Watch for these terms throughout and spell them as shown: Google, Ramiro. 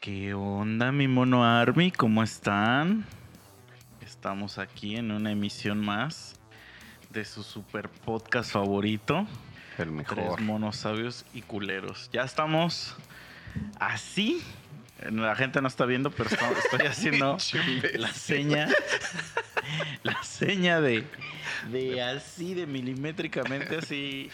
¿Qué onda, mi mono Army? ¿Cómo están? Estamos aquí en una emisión más de su super podcast favorito. El mejor. Tres monos sabios y culeros. Ya estamos así. La gente no está viendo, pero estoy haciendo la seña de así, de milimétricamente así,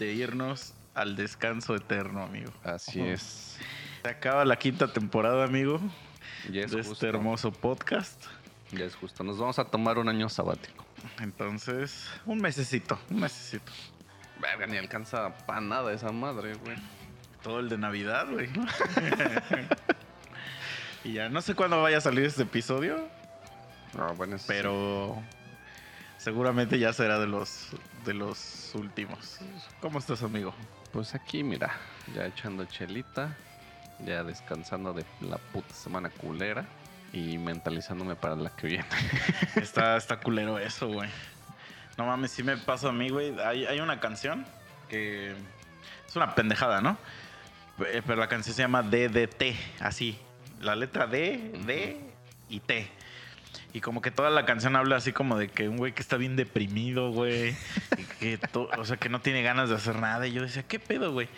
de irnos al descanso eterno, amigo. Así es. Se acaba la quinta temporada, amigo, de este hermoso podcast. Ya es justo. Nos vamos a tomar un año sabático. Entonces, un mesecito. Verga, ni alcanza para nada esa madre, güey. Todo el de Navidad, güey. Y ya no sé cuándo vaya a salir este episodio. No, bueno, pero sí, seguramente ya será de los últimos. ¿Cómo estás, amigo? Pues aquí, mira, ya echando chelita, ya descansando de la puta semana culera y mentalizándome para la que viene. Está culero eso, güey. No mames, sí me pasa a mí, güey. Hay una canción que es una pendejada, ¿no? Pero la canción se llama DDT, así. La letra D, D y T. Y como que toda la canción habla así como de que un güey que está bien deprimido, güey. Y que que no tiene ganas de hacer nada. Y yo decía, ¿qué pedo, güey?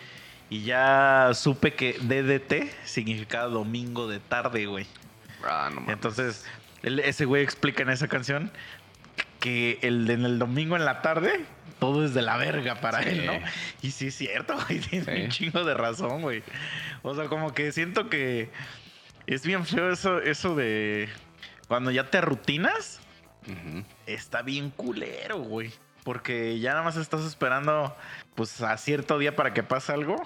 Y ya supe que DDT significaba domingo de tarde, güey. Ah, no mames. Entonces, ese güey explica en esa canción que en el domingo en la tarde todo es de la verga para él, ¿no? Y sí es cierto, güey. Tiene un chingo de razón, güey. O sea, como que siento que es bien feo eso de cuando ya te rutinas. Está bien culero, güey. Porque ya nada más estás esperando pues a cierto día para que pase algo.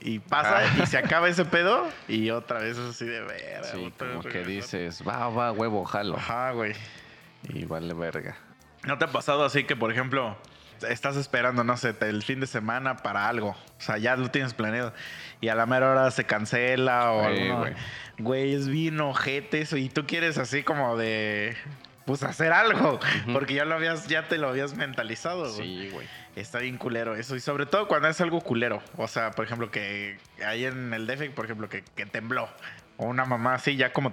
Y pasa y se acaba ese pedo y otra vez así de verga. Sí, como que dices, va, huevo, jalo. Ajá, güey. Y vale verga. ¿No te ha pasado así que, por ejemplo, estás esperando, no sé, el fin de semana para algo? O sea, ya lo tienes planeado. Y a la mera hora se cancela o algo. Güey, es bien ojete eso. Y tú quieres así como de, pues, hacer algo. Porque ya te lo habías mentalizado, güey. Sí, güey. Está bien culero eso. Y sobre todo cuando es algo culero. O sea, por ejemplo, que ahí en el DF, por ejemplo, que tembló. O una mamá así, ya como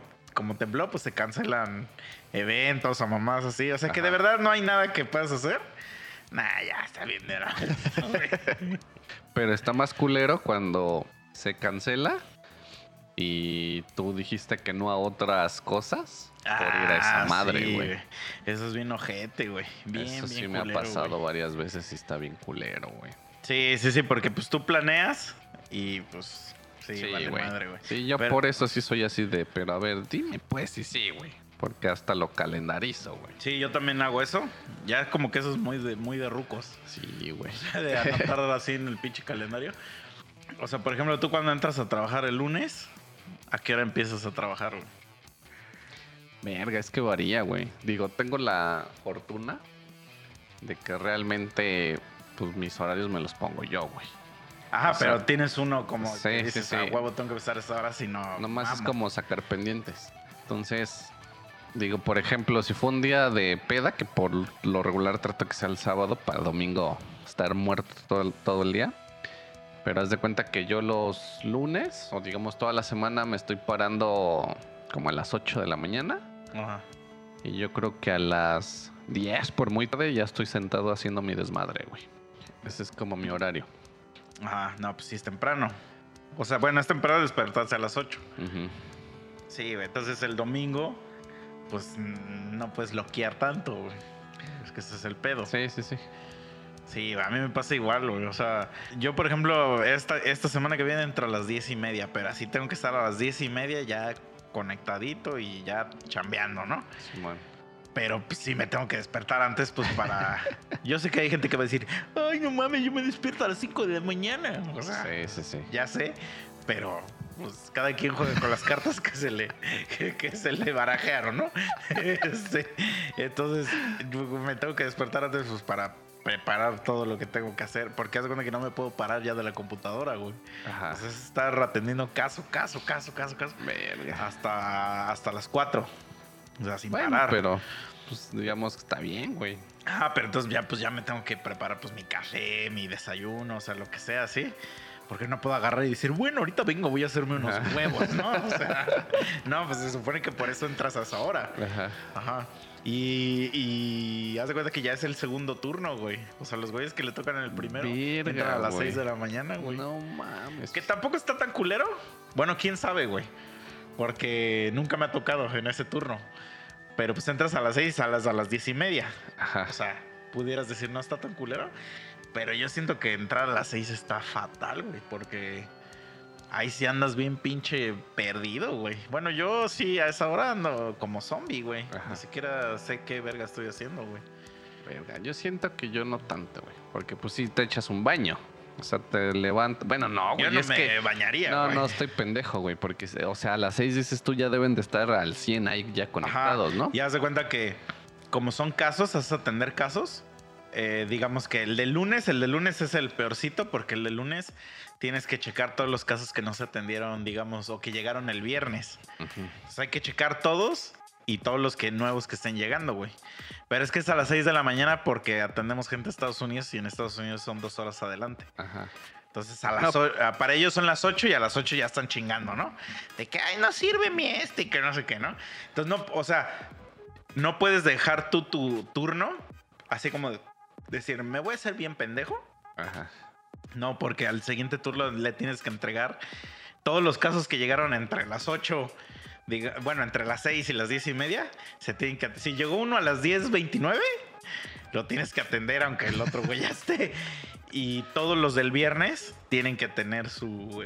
tembló, pues se cancelan eventos o mamás así. O sea, que de verdad no hay nada que puedas hacer. Nah, ya está bien, ¿no? Pero está más culero cuando se cancela y tú dijiste que no a otras cosas por ir a esa madre, güey. Sí, eso es bien ojete, güey. Eso sí, bien me culero, ha pasado varias veces y está bien culero, güey. Sí, porque pues tú planeas y pues sí, vale madre, güey. Sí, yo por eso sí soy así de, pero a ver, dime pues sí, güey. Porque hasta lo calendarizo, güey. Sí, yo también hago eso. Ya como que eso es muy de rucos. Sí, güey. De anotar así en el pinche calendario. O sea, por ejemplo, tú cuando entras a trabajar el lunes, ¿a qué hora empiezas a trabajar, güey? Verga, es que varía, güey. Digo, tengo la fortuna de que realmente pues mis horarios me los pongo yo, güey. Ajá, o pero sea, tienes uno como que dices, a huevo tengo que empezar esta hora, si no. Nomás es como sacar pendientes. Entonces, digo, por ejemplo, si fue un día de peda, que por lo regular trato que sea el sábado para el domingo estar muerto todo el día. Pero haz de cuenta que yo los lunes, o digamos toda la semana, me estoy parando como a las 8 de la mañana. Ajá. Y yo creo que a las 10 por muy tarde ya estoy sentado haciendo mi desmadre, güey. Ese es como mi horario. Ajá, no, pues sí es temprano. O sea, bueno, es temprano despertarse a las 8. Sí, güey, entonces el domingo pues no puedes loquear tanto, güey. Es que ese es el pedo. Sí. Sí, a mí me pasa igual, güey. O sea, yo, por ejemplo, esta semana que viene entro a las 10:30, pero así tengo que estar a las 10:30 ya conectadito y ya chambeando, ¿no? Sí, bueno. Pero pues, sí me tengo que despertar antes, pues para... Yo sé que hay gente que va a decir, ay, no mames, yo me despierto a las 5 de la mañana. O sea, sí. Ya sé, pero pues cada quien juega con las cartas que se le barajearon, ¿no? Entonces me tengo que despertar antes pues para preparar todo lo que tengo que hacer, porque hace cuenta que no me puedo parar ya de la computadora, güey. Ajá. Entonces estar atendiendo caso. Verga. Hasta las 4. O sea, sin parar. Pero pues digamos que está bien, güey. Pero entonces ya me tengo que preparar pues mi café, mi desayuno, o sea, lo que sea, ¿sí? Porque no puedo agarrar y decir, bueno, ahorita vengo, voy a hacerme unos huevos, ¿no? O sea, no, pues se supone que por eso entras a esa hora. Ajá. Ajá. Y haz de cuenta que ya es el segundo turno, güey. O sea, los güeyes que le tocan el primero entran a las 6 de la mañana, güey. No mames. Que tampoco está tan culero. Bueno, quién sabe, güey. Porque nunca me ha tocado en ese turno. Pero pues entras a las 6, a las 10:30. Ajá. O sea, pudieras decir, no está tan culero. Pero yo siento que entrar a las 6 está fatal, güey, porque ahí sí andas bien pinche perdido, güey. Bueno, yo sí a esa hora ando como zombie, güey. Ajá. Ni siquiera sé qué verga estoy haciendo, güey. Verga, yo siento que yo no tanto, güey. Porque pues sí te echas un baño. O sea, te levantas. Bueno, no, güey. Yo no me bañaría, güey. No, no, estoy pendejo, güey. Porque, o sea, a las 6 dices tú ya deben de estar al 100 ahí ya conectados, ajá, ¿no? Y haz de cuenta que como son casos, haz atender casos. Digamos que el de lunes es el peorcito porque el de lunes tienes que checar todos los casos que no se atendieron, digamos, o que llegaron el viernes. Uh-huh. O sea, hay que checar todos y todos los que nuevos que estén llegando, güey. Pero es que es a las 6 de la mañana porque atendemos gente de Estados Unidos y en Estados Unidos son 2 horas adelante. Ajá. Entonces, para ellos son las 8 y a las 8 ya están chingando, ¿no? De que, ay, no sirve mi y que no sé qué, ¿no? Entonces, no, o sea, no puedes dejar tú tu turno así como de... Decir, ¿me voy a hacer bien pendejo? Ajá. No, porque al siguiente turno le tienes que entregar todos los casos que llegaron entre las 8, entre las 6 y las 10:30. Se tienen que, si llegó uno a las 10:29, lo tienes que atender aunque el otro güey ya esté. Y todos los del viernes tienen que tener su...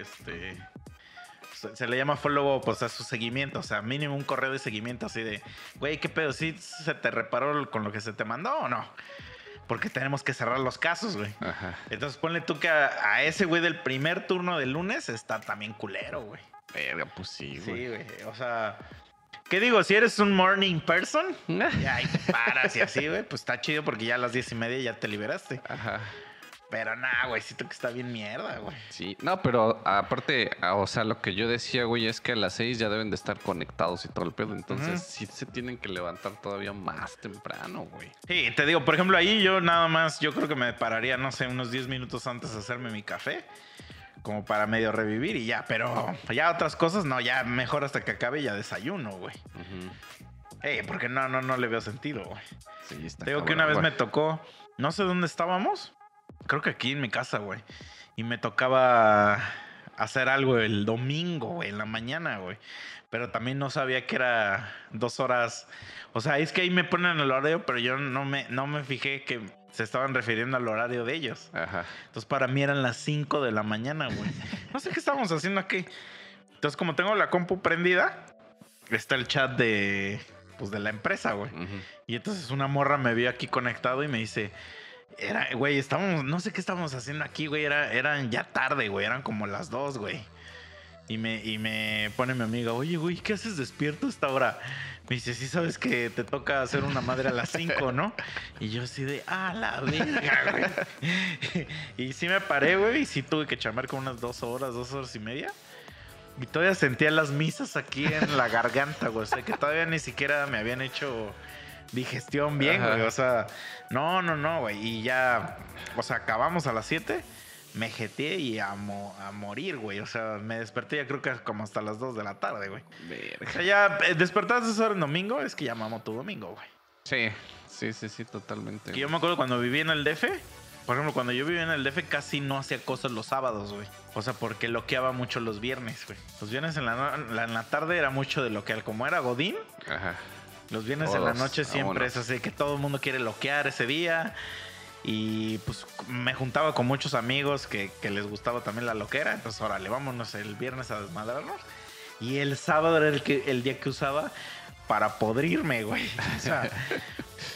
se le llama follow-up, o sea, su seguimiento. O sea, mínimo un correo de seguimiento así de... Güey, ¿qué pedo? ¿Sí se te reparó con lo que se te mandó o no? Porque tenemos que cerrar los casos, güey. Ajá. Entonces ponle tú que a ese güey del primer turno del lunes está también culero, güey. Pero pues sí, güey. Sí, güey. O sea, ¿qué digo? Si eres un morning person, ya y te paras y así, güey, pues está chido porque ya a las 10:30 ya te liberaste. Ajá. Pero nah, güey, siento que está bien mierda, güey. Sí, no, pero aparte, o sea, lo que yo decía, güey, es que a las 6 ya deben de estar conectados y todo el pedo. Entonces, sí se tienen que levantar todavía más temprano, güey. Sí, te digo, por ejemplo, ahí yo nada más, yo creo que me pararía, no sé, unos 10 minutos antes de hacerme mi café. Como para medio revivir y ya, pero ya otras cosas, no, ya mejor hasta que acabe y ya desayuno, güey. Uh-huh. Porque no le veo sentido, güey. Sí, está cabrón, que una vez me tocó, no sé dónde estábamos. Creo que aquí en mi casa, güey. Y me tocaba hacer algo el domingo, güey, en la mañana, güey. Pero también no sabía que era 2 horas. O sea, es que ahí me ponen el horario, pero yo no me fijé que se estaban refiriendo al horario de ellos. Ajá. Entonces, para mí eran las 5 de la mañana, güey. No sé qué estábamos haciendo aquí. Entonces, como tengo la compu prendida, está el chat de la empresa, güey. Uh-huh. Y entonces una morra me vio aquí conectado y me dice... Güey, estábamos, no sé qué estábamos haciendo aquí, güey. Eran ya tarde, güey. Eran como las 2, güey. Y me pone mi amiga, oye, güey, ¿qué haces despierto a esta hora? Me dice, sí sabes que te toca hacer una madre a las 5, ¿no? Y yo así de, la verga, güey. Y sí me paré, güey. Y sí tuve que chamar con unas 2 horas y media. Y todavía sentía las misas aquí en la garganta, güey. O sea, que todavía ni siquiera me habían hecho... digestión bien, ajá, güey, o sea, no, güey, y ya, o sea, acabamos a las 7, me jeteé y a morir, güey, o sea, me desperté ya creo que como hasta las 2 de la tarde, güey. Verga. O sea, ya despertaste esa hora en domingo, es que ya mamó tu domingo, güey. Sí, totalmente. Que yo me acuerdo cuando viví en el DF, por ejemplo, cuando yo vivía en el DF casi no hacía cosas los sábados, güey. O sea, porque loqueaba mucho los viernes, güey. Los viernes en la tarde era mucho de loquear, como era Godín. Ajá. Los viernes en la noche siempre es así que todo el mundo quiere loquear ese día. Y pues me juntaba con muchos amigos que les gustaba también la loquera. Entonces, órale, vámonos el viernes a desmadrarnos. Y el sábado era el día que usaba para podrirme, güey. O sea,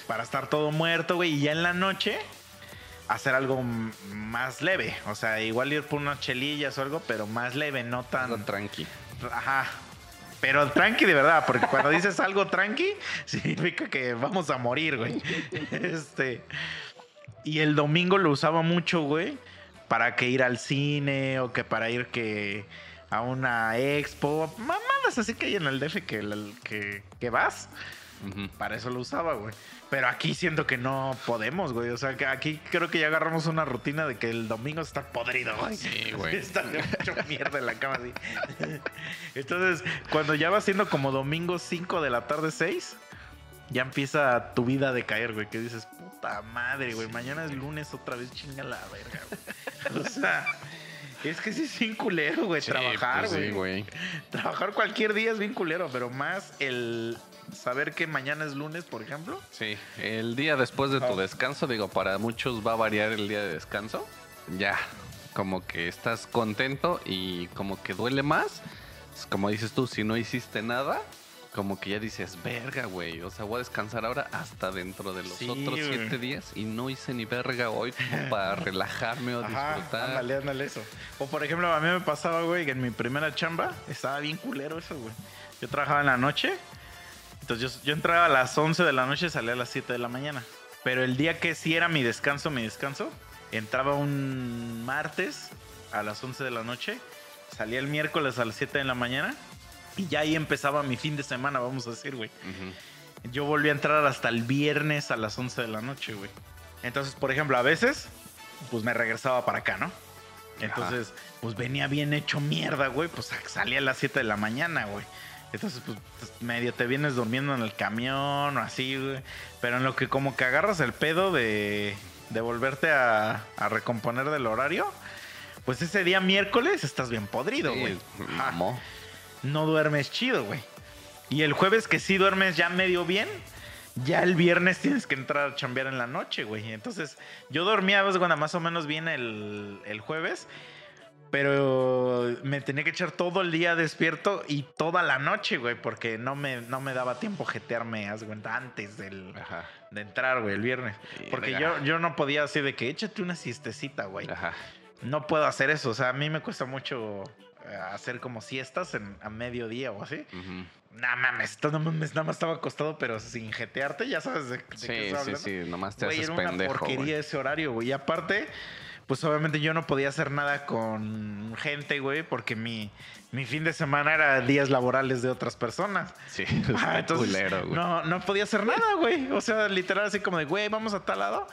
para estar todo muerto, güey. Y ya en la noche hacer algo más leve. O sea, igual ir por unas chelillas o algo, pero más leve, no tan... No tranqui. Ajá. Pero tranqui de verdad, porque cuando dices algo tranqui, significa que vamos a morir, güey. Y el domingo lo usaba mucho, güey, para que ir al cine o que para ir a una expo. Mamadas así que hay en el DF que vas. Para eso lo usaba, güey. Pero aquí siento que no podemos, güey. O sea, que aquí creo que ya agarramos una rutina de que el domingo está podrido, güey. Sí, güey. Está de mucho mierda en la cama, así. Entonces, cuando ya va siendo como domingo 5 de la tarde, 6, ya empieza tu vida a decaer, güey. Que dices, puta madre, güey. Mañana es lunes otra vez, chinga la verga, güey. O sea... Es que sí es bien culero, güey, sí, trabajar, güey. Pues sí, trabajar cualquier día es bien culero, pero más el saber que mañana es lunes, por ejemplo. Sí, el día después de tu descanso, digo, para muchos va a variar el día de descanso. Ya, como que estás contento y como que duele más. Como dices tú, si no hiciste nada, como que ya dices, verga, güey. O sea, voy a descansar ahora hasta dentro de los otros 7 días y no hice ni verga hoy como para relajarme o disfrutar. Ándale, ándale eso. O por ejemplo, a mí me pasaba, güey, que en mi primera chamba estaba bien culero eso, güey. Yo trabajaba en la noche. Entonces yo entraba a las 11 de la noche y salía a las 7 de la mañana. Pero el día que sí era mi descanso, entraba un martes a las 11 de la noche, salía el miércoles a las 7 de la mañana. Y ya ahí empezaba mi fin de semana, vamos a decir, güey. Uh-huh. Yo volví a entrar hasta el viernes a las 11 de la noche, güey. Entonces, por ejemplo, a veces, pues me regresaba para acá, ¿no? Entonces, pues venía bien hecho mierda, güey. Pues salía a las 7 de la mañana, güey. Entonces, pues medio te vienes durmiendo en el camión o así, güey. Pero en lo que como que agarras el pedo de volverte a recomponer del horario, pues ese día miércoles estás bien podrido, güey. Sí, no duermes chido, güey. Y el jueves que sí duermes ya medio bien, ya el viernes tienes que entrar a chambear en la noche, güey. Entonces, yo dormía bueno, más o menos bien el jueves, pero me tenía que echar todo el día despierto y toda la noche, güey, porque no me daba tiempo jetearme, haz cuenta, antes de entrar, güey, el viernes. Porque yo no podía así de que échate una siestecita, güey. No puedo hacer eso, o sea, a mí me cuesta mucho... hacer como siestas a mediodía o así. No mames, nada más estaba acostado, pero sin jetearte, ya sabes de qué estoy hablando. Sí, nomás te haces pendejo. Era una porquería ese horario, güey. Y aparte, pues obviamente yo no podía hacer nada con gente, güey, porque mi fin de semana era días laborales de otras personas. Sí, entonces, culero, güey. No podía hacer nada, güey. O sea, literal así como de, güey, vamos a tal lado.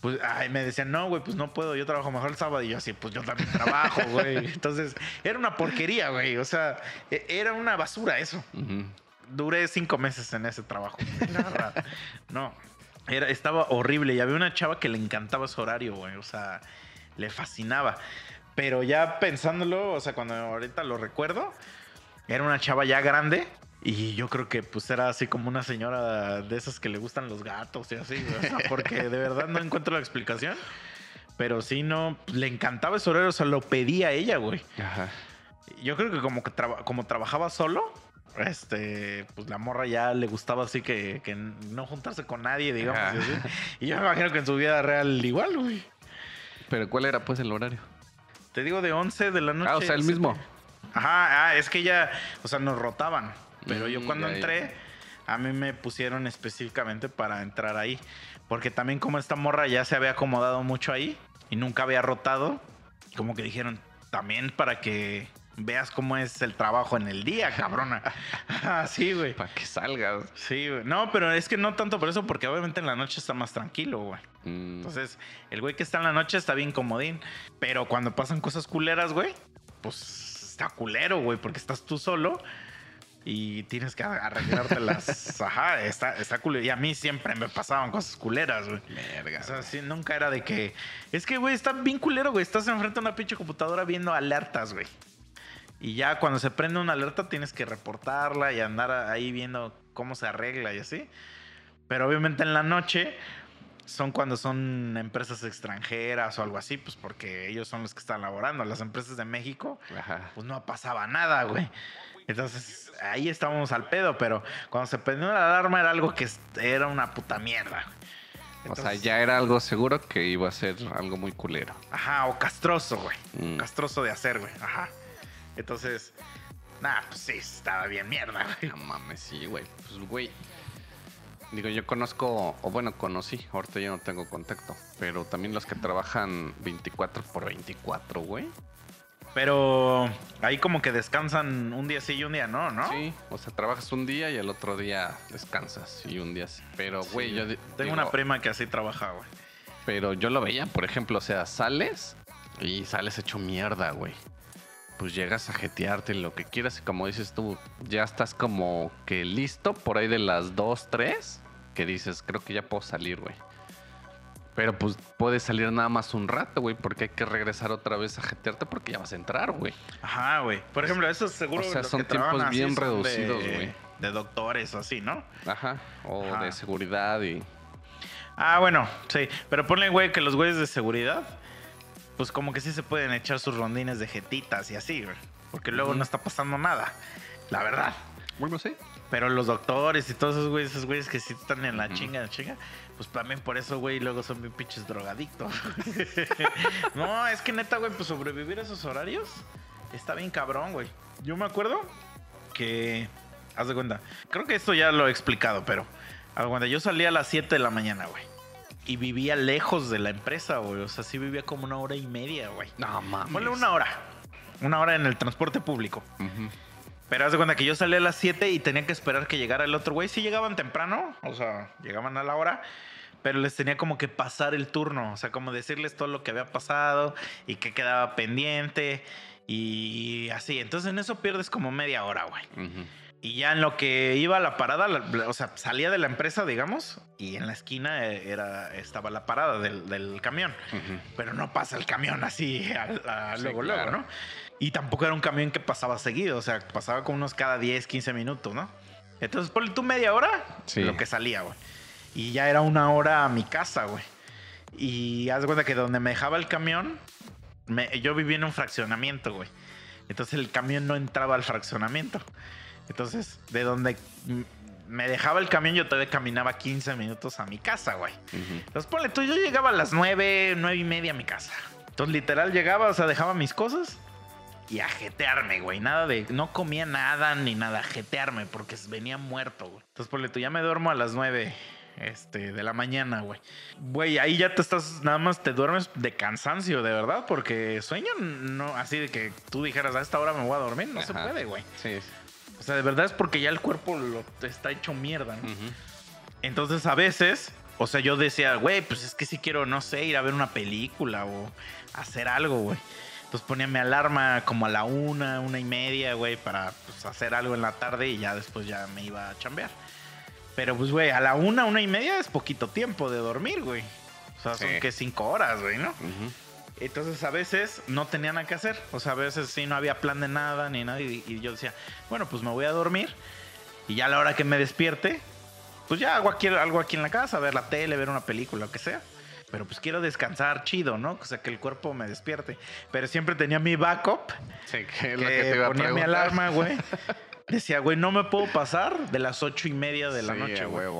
Pues, me decían, no, güey, pues no puedo, yo trabajo mejor el sábado. Y yo así, pues yo también trabajo, güey. Entonces, era una porquería, güey. O sea, era una basura eso. Uh-huh. Duré 5 meses en ese trabajo. Estaba horrible. Y había una chava que le encantaba su horario, güey. O sea, le fascinaba. Pero ya pensándolo, o sea, cuando ahorita lo recuerdo, era una chava ya grande. Y yo creo que pues era así como una señora de esas que le gustan los gatos y así, o sea, porque de verdad no encuentro la explicación. Pero sí, no, le encantaba ese horario, o sea, lo pedía a ella, güey. Ajá. Yo creo que como trabajaba solo, pues la morra ya le gustaba así que no juntarse con nadie, digamos. Así. Y yo me imagino que en su vida real igual, güey. ¿Pero cuál era pues el horario? Te digo de 11 de la noche. O sea, el mismo. Es que ella, o sea, nos rotaban. Pero yo cuando entré, a mí me pusieron específicamente para entrar ahí. Porque también como esta morra ya se había acomodado mucho ahí y nunca había rotado, como que dijeron, también para que veas cómo es el trabajo en el día, cabrona. Sí, güey. Para que salgas. Sí, güey. No, pero es que no tanto por eso, porque obviamente en la noche está más tranquilo, güey. Entonces, el güey que está en la noche está bien comodín. Pero cuando pasan cosas culeras, güey, pues está culero, güey, porque estás tú solo... Y tienes que arreglártelas. Está culero. Y a mí siempre me pasaban cosas culeras, güey. Verga. O sea, sí, nunca era de que... Es que, güey, está bien culero, güey. Estás enfrente de una pinche computadora viendo alertas, güey. Y ya cuando se prende una alerta tienes que reportarla y andar ahí viendo cómo se arregla y así. Pero obviamente en la noche... Son cuando son empresas extranjeras o algo así, pues porque ellos son los que están laborando. Las empresas de México, pues no pasaba nada, güey. Entonces, ahí estábamos al pedo, pero cuando se prendió la alarma era algo que era una puta mierda. Entonces, o sea, ya era algo seguro que iba a ser algo muy culero. O castroso, güey. Castroso de hacer, güey. Entonces, pues sí, estaba bien mierda, güey. No mames, sí, güey. Pues, güey. Digo, yo conocí, ahorita ya no tengo contacto, pero también los que trabajan 24 por 24, güey. Pero ahí como que descansan un día sí y un día no, ¿no? Sí, o sea, trabajas un día y el otro día descansas y un día sí. Pero, güey, sí, yo... Tengo una prima que así trabaja, güey. Pero yo lo veía, por ejemplo, o sea, sales y sales hecho mierda, güey. Pues llegas a jetearte lo que quieras y como dices tú, ya estás como que listo por ahí de las 2, 3, que dices, creo que ya puedo salir, güey. Pero pues puedes salir nada más un rato, güey, porque hay que regresar otra vez a jetearte porque ya vas a entrar, güey. Ajá, güey. Por ejemplo, eso seguro... O sea, los son que tiempos bien reducidos, güey. De doctores o así, ¿no? Ajá, o ajá, de seguridad y... Ah, bueno, sí. Pero ponle, güey, que los güeyes de seguridad... Pues como que sí se pueden echar sus rondines de jetitas y así, güey. Porque luego no está pasando nada, la verdad. Bueno, sí. Pero los doctores y todos esos güeyes que sí están en la chinga, pues también por eso, güey, luego son bien pinches drogadictos. No, es que neta, güey, pues sobrevivir a esos horarios está bien cabrón, güey. Yo me acuerdo que, haz de cuenta, creo que esto ya lo he explicado, pero haz de cuenta, yo salía a las 7 de la mañana, güey. Y vivía lejos de la empresa, güey. O sea, sí vivía como 1 hora y media, güey. No mames. Ponle 1 hora. 1 hora en el transporte público. Pero haz de cuenta que yo salía a las 7 y tenía que esperar que llegara el otro güey. Sí llegaban temprano, o sea, llegaban a la hora, pero les tenía como que pasar el turno. O sea, como decirles todo lo que había pasado y que quedaba pendiente y así. Entonces en eso pierdes como media hora, güey. Y ya en lo que iba a la parada, o sea, salía de la empresa, digamos, y en la esquina estaba la parada del camión. Pero no pasa el camión así luego, ¿no? Y tampoco era un camión que pasaba seguido, o sea, pasaba como unos cada 10, 15 minutos, ¿no? Entonces, ponle tú media hora, lo que salía, güey. Y ya era 1 hora a mi casa, güey. Y haz de cuenta que donde me dejaba el camión, yo vivía en un fraccionamiento, güey. Entonces, el camión no entraba al fraccionamiento. Entonces, de donde me dejaba el camión, yo todavía caminaba 15 minutos a mi casa, güey. Entonces, ponle tú, yo llegaba a las 9, 9 y media a mi casa. Entonces, literal, llegaba, o sea, dejaba mis cosas y a jetearme, güey. Nada de... No comía nada ni nada, a jetearme, porque venía muerto, güey. Entonces, ponle tú, ya me duermo a las 9 de la mañana, güey. Güey, ahí ya te estás... Nada más te duermes de cansancio, de verdad, porque sueño no... Así de que tú dijeras, a esta hora me voy a dormir. No se puede, güey. Sí, sí. O sea, de verdad es porque ya el cuerpo lo está hecho mierda, ¿no? Entonces, a veces, o sea, yo decía, güey, pues es que sí quiero, no sé, ir a ver una película o hacer algo, güey. Entonces ponía mi alarma como a la 1, 1:30, güey, para pues, hacer algo en la tarde y ya después ya me iba a chambear. Pero, pues, güey, a la 1, 1:30 es poquito tiempo de dormir, güey. O sea, son que 5 horas, güey, ¿no? Entonces, a veces no tenía nada que hacer. O sea, a veces sí no había plan de nada ni nada. Y yo decía, bueno, pues me voy a dormir. Y ya a la hora que me despierte, pues ya hago algo aquí en la casa. Ver la tele, ver una película, lo que sea. Pero pues quiero descansar chido, ¿no? O sea, que el cuerpo me despierte. Pero siempre tenía mi backup. Sí, que es lo que te iba a preguntar. Ponía mi alarma, güey. Decía, güey, no me puedo pasar de las 8:30 de la noche, güey.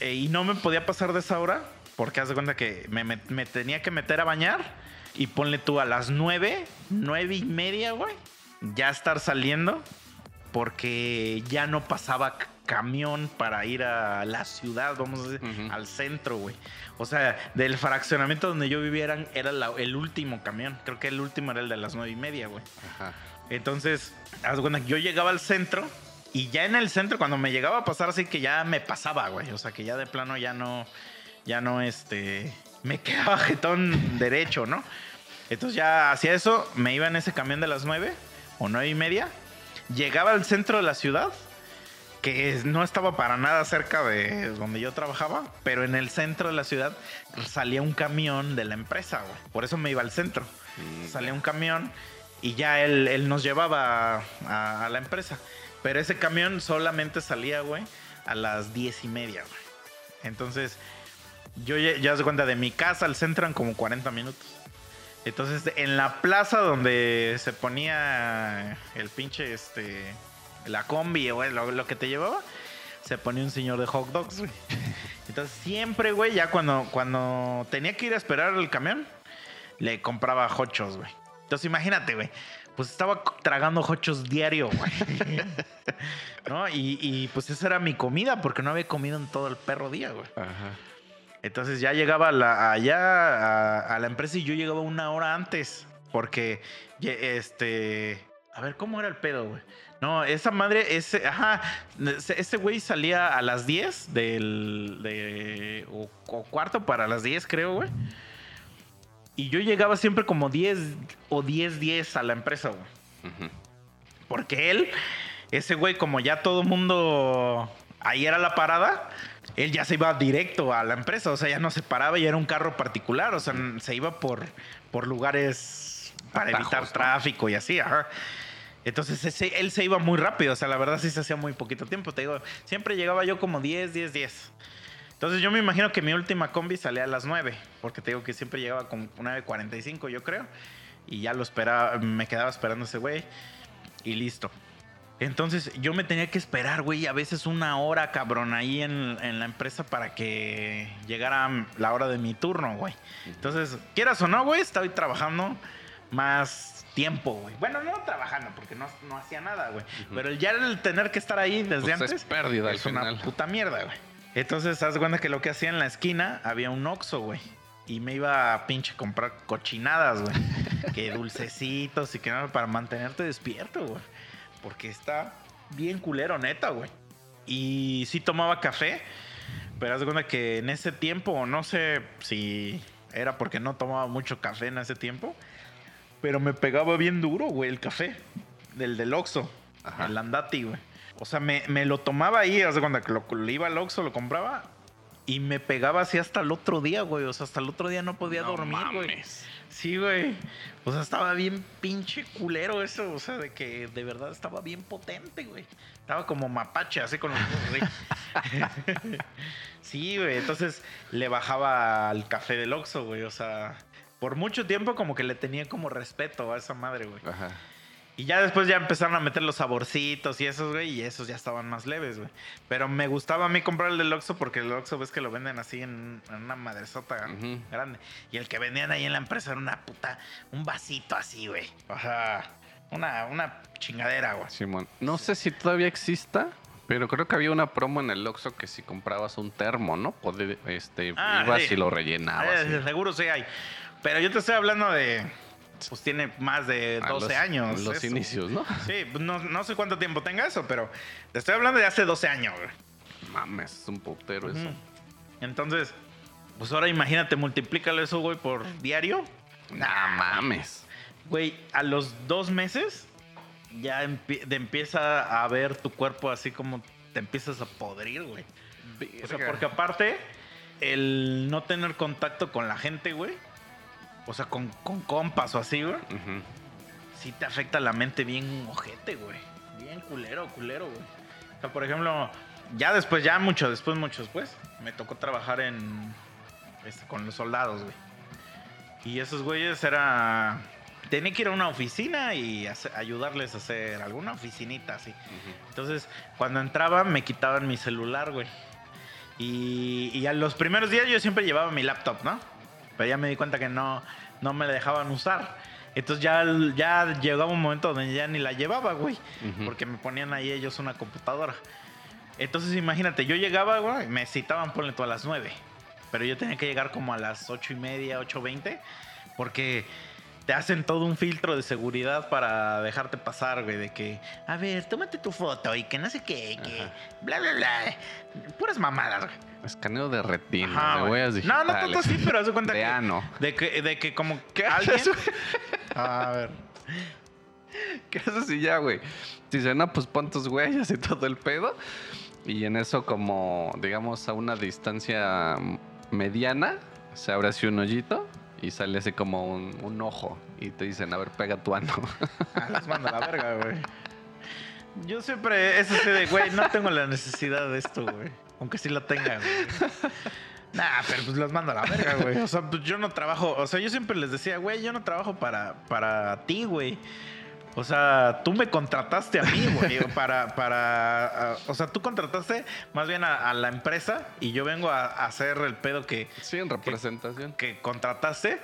Y no me podía pasar de esa hora porque haz de cuenta que me tenía que meter a bañar. Y ponle tú a las 9, 9:30, güey, ya estar saliendo porque ya no pasaba camión para ir a la ciudad, vamos a decir, al centro, güey. O sea, del fraccionamiento donde yo vivía era el último camión. Creo que el último era el de las 9:30, güey. Entonces, bueno, yo llegaba al centro y ya en el centro cuando me llegaba a pasar así que ya me pasaba, güey. O sea, que ya de plano ya no me quedaba jetón derecho, ¿no? Entonces ya hacía eso, me iba en ese camión de las 9 o 9:30, llegaba al centro de la ciudad, que no estaba para nada cerca de donde yo trabajaba, pero en el centro de la ciudad salía un camión de la empresa, güey. Por eso me iba al centro. Salía un camión y ya él nos llevaba a la empresa. Pero ese camión solamente salía, güey, a las 10:30, güey. Entonces... Yo ya se cuenta, de mi casa al centro eran como 40 minutos. Entonces, en la plaza donde se ponía el pinche, la combi, güey, lo que te llevaba, se ponía un señor de hot dogs, güey. Entonces, siempre, güey, ya cuando tenía que ir a esperar el camión, le compraba hochos, güey. Entonces, imagínate, güey, pues estaba tragando hochos diario, güey. ¿No? Y pues esa era mi comida, porque no había comido en todo el perro día, güey. Ajá. Entonces ya llegaba allá a la empresa y yo llegaba 1 hora antes. Porque, a ver, ¿cómo era el pedo, güey? No, esa madre, ese güey salía a las 10 o cuarto para las 10, creo, güey. Y yo llegaba siempre como 10 o 10:10 a la empresa, güey. Uh-huh. Porque ese güey, como ya todo mundo, ahí era la parada, él ya se iba directo a la empresa. O sea, ya no se paraba, ya era un carro particular. O sea, se iba por lugares para atajos, evitar tráfico, ¿no? Y así, ajá. Entonces, él se iba muy rápido. O sea, la verdad sí se hacía muy poquito tiempo. Te digo, siempre llegaba yo como 10. Entonces, yo me imagino que mi última combi salía a las 9. Porque te digo que siempre llegaba como 9:45, yo creo. Y ya lo esperaba, me quedaba esperando ese güey. Y listo. Entonces, yo me tenía que esperar, güey, a veces una hora, cabrón, ahí en la empresa para que llegara la hora de mi turno, güey. Entonces, quieras o no, güey, estaba trabajando más tiempo, güey. Bueno, no trabajando, porque no hacía nada, güey. Uh-huh. Pero ya el tener que estar ahí desde antes... es pérdida al final. Es una puta mierda, güey. Entonces, haz cuenta que lo que hacía en la esquina, había un Oxxo, güey. Y me iba a pinche comprar cochinadas, güey. Que dulcecitos y que nada, para mantenerte despierto, güey. Porque está bien culero, neta, güey. Y sí tomaba café, pero haz de cuenta que en ese tiempo, no sé si era porque no tomaba mucho café en ese tiempo, pero me pegaba bien duro, güey, el café. Del Oxxo, ajá, el Andati, güey. O sea, me lo tomaba ahí, haz de cuenta que lo iba al Oxxo, lo compraba y me pegaba así hasta el otro día, güey. O sea, hasta el otro día no podía dormir, mames, güey. Sí, güey. O sea, estaba bien pinche culero eso. O sea, de que de verdad estaba bien potente, güey. Estaba como mapache, así con los güey. Sí, güey. Entonces, le bajaba al café del Oxxo, güey. O sea, por mucho tiempo como que le tenía como respeto a esa madre, güey. Ajá. Y ya después ya empezaron a meter los saborcitos y esos, güey. Y esos ya estaban más leves, güey. Pero me gustaba a mí comprar el del Oxxo porque el Oxxo ves que lo venden así en una madresota, uh-huh, grande. Y el que vendían ahí en la empresa era un vasito así, güey. O sea, una chingadera, güey. Simón, no sé si todavía exista, pero creo que había una promo en el Oxxo que si comprabas un termo, ¿no? Ibas sí, y lo rellenabas. Seguro sí hay. Pero yo te estoy hablando de... pues tiene más de 12 años. Los eso, inicios, ¿no? Sí, no sé cuánto tiempo tenga eso, pero te estoy hablando de hace 12 años, güey. Mames, es un putero, uh-huh, eso. Entonces, pues ahora imagínate, multiplícalo eso, güey, por diario. Nah, mames. Güey, a los 2 meses ya empieza a ver tu cuerpo así como te empiezas a podrir, güey. O sea, porque aparte, el no tener contacto con la gente, güey. O sea, con compas o así, güey. Uh-huh. Sí te afecta la mente bien ojete, güey. Bien culero, güey. O sea, por ejemplo, mucho después, me tocó trabajar con los soldados, güey. Y esos güeyes tenía que ir a una oficina y ayudarles a hacer alguna oficinita así. Uh-huh. Entonces, cuando entraba, me quitaban mi celular, güey. Y a los primeros días yo siempre llevaba mi laptop, ¿no? Pero ya me di cuenta que no me la dejaban usar. Entonces ya llegaba un momento donde ya ni la llevaba, güey. Uh-huh. Porque me ponían ahí ellos una computadora. Entonces imagínate, yo llegaba, güey, me citaban, ponle tú, a las 9. Pero yo tenía que llegar como a las 8:30, 8:20. Porque te hacen todo un filtro de seguridad para dejarte pasar, güey. De que, a ver, tómate tu foto y que no sé qué, que bla, bla, bla. Puras mamadas, güey. Escaneo de retina. Ajá, de huellas digitales. No, tanto así, pero haz de cuenta que como que alguien... A ver. ¿Qué haces y ya, güey? Dice, no, pues pon tus huellas y todo el pedo. Y en eso, como, digamos, a una distancia mediana, se abre así un hoyito y sale así como un ojo. Y te dicen, a ver, pega tu ano. Las mando a la verga, güey. Yo siempre, eso sí de, güey, no tengo la necesidad de esto, güey. Aunque sí lo tengan, güey. Nah, pero pues los mando a la verga, güey. O sea, pues yo no trabajo... O sea, yo siempre les decía, güey, yo no trabajo para ti, güey. O sea, tú me contrataste a mí, güey. O sea, tú contrataste más bien a la empresa y yo vengo a hacer el pedo que... Sí, en representación. Que contrataste,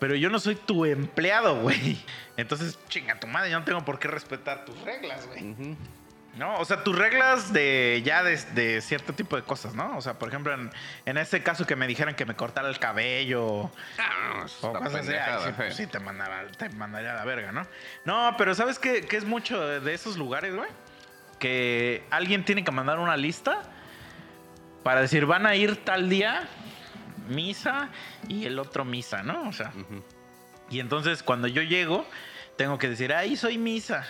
pero yo no soy tu empleado, güey. Entonces, chinga tu madre, yo no tengo por qué respetar tus reglas, güey. Uh-huh. ¿no? O sea, tus reglas de ya de cierto tipo de cosas, ¿no? O sea, por ejemplo, en este caso que me dijeran que me cortara el cabello. Ah, o cosas así. Sí, pues, sí, te mandaría a la verga, ¿no? No, pero ¿sabes qué es mucho de esos lugares, güey? Que alguien tiene que mandar una lista para decir, van a ir tal día, misa, y el otro misa, ¿no? O sea, uh-huh. Y entonces cuando yo llego, tengo que decir, ahí soy misa.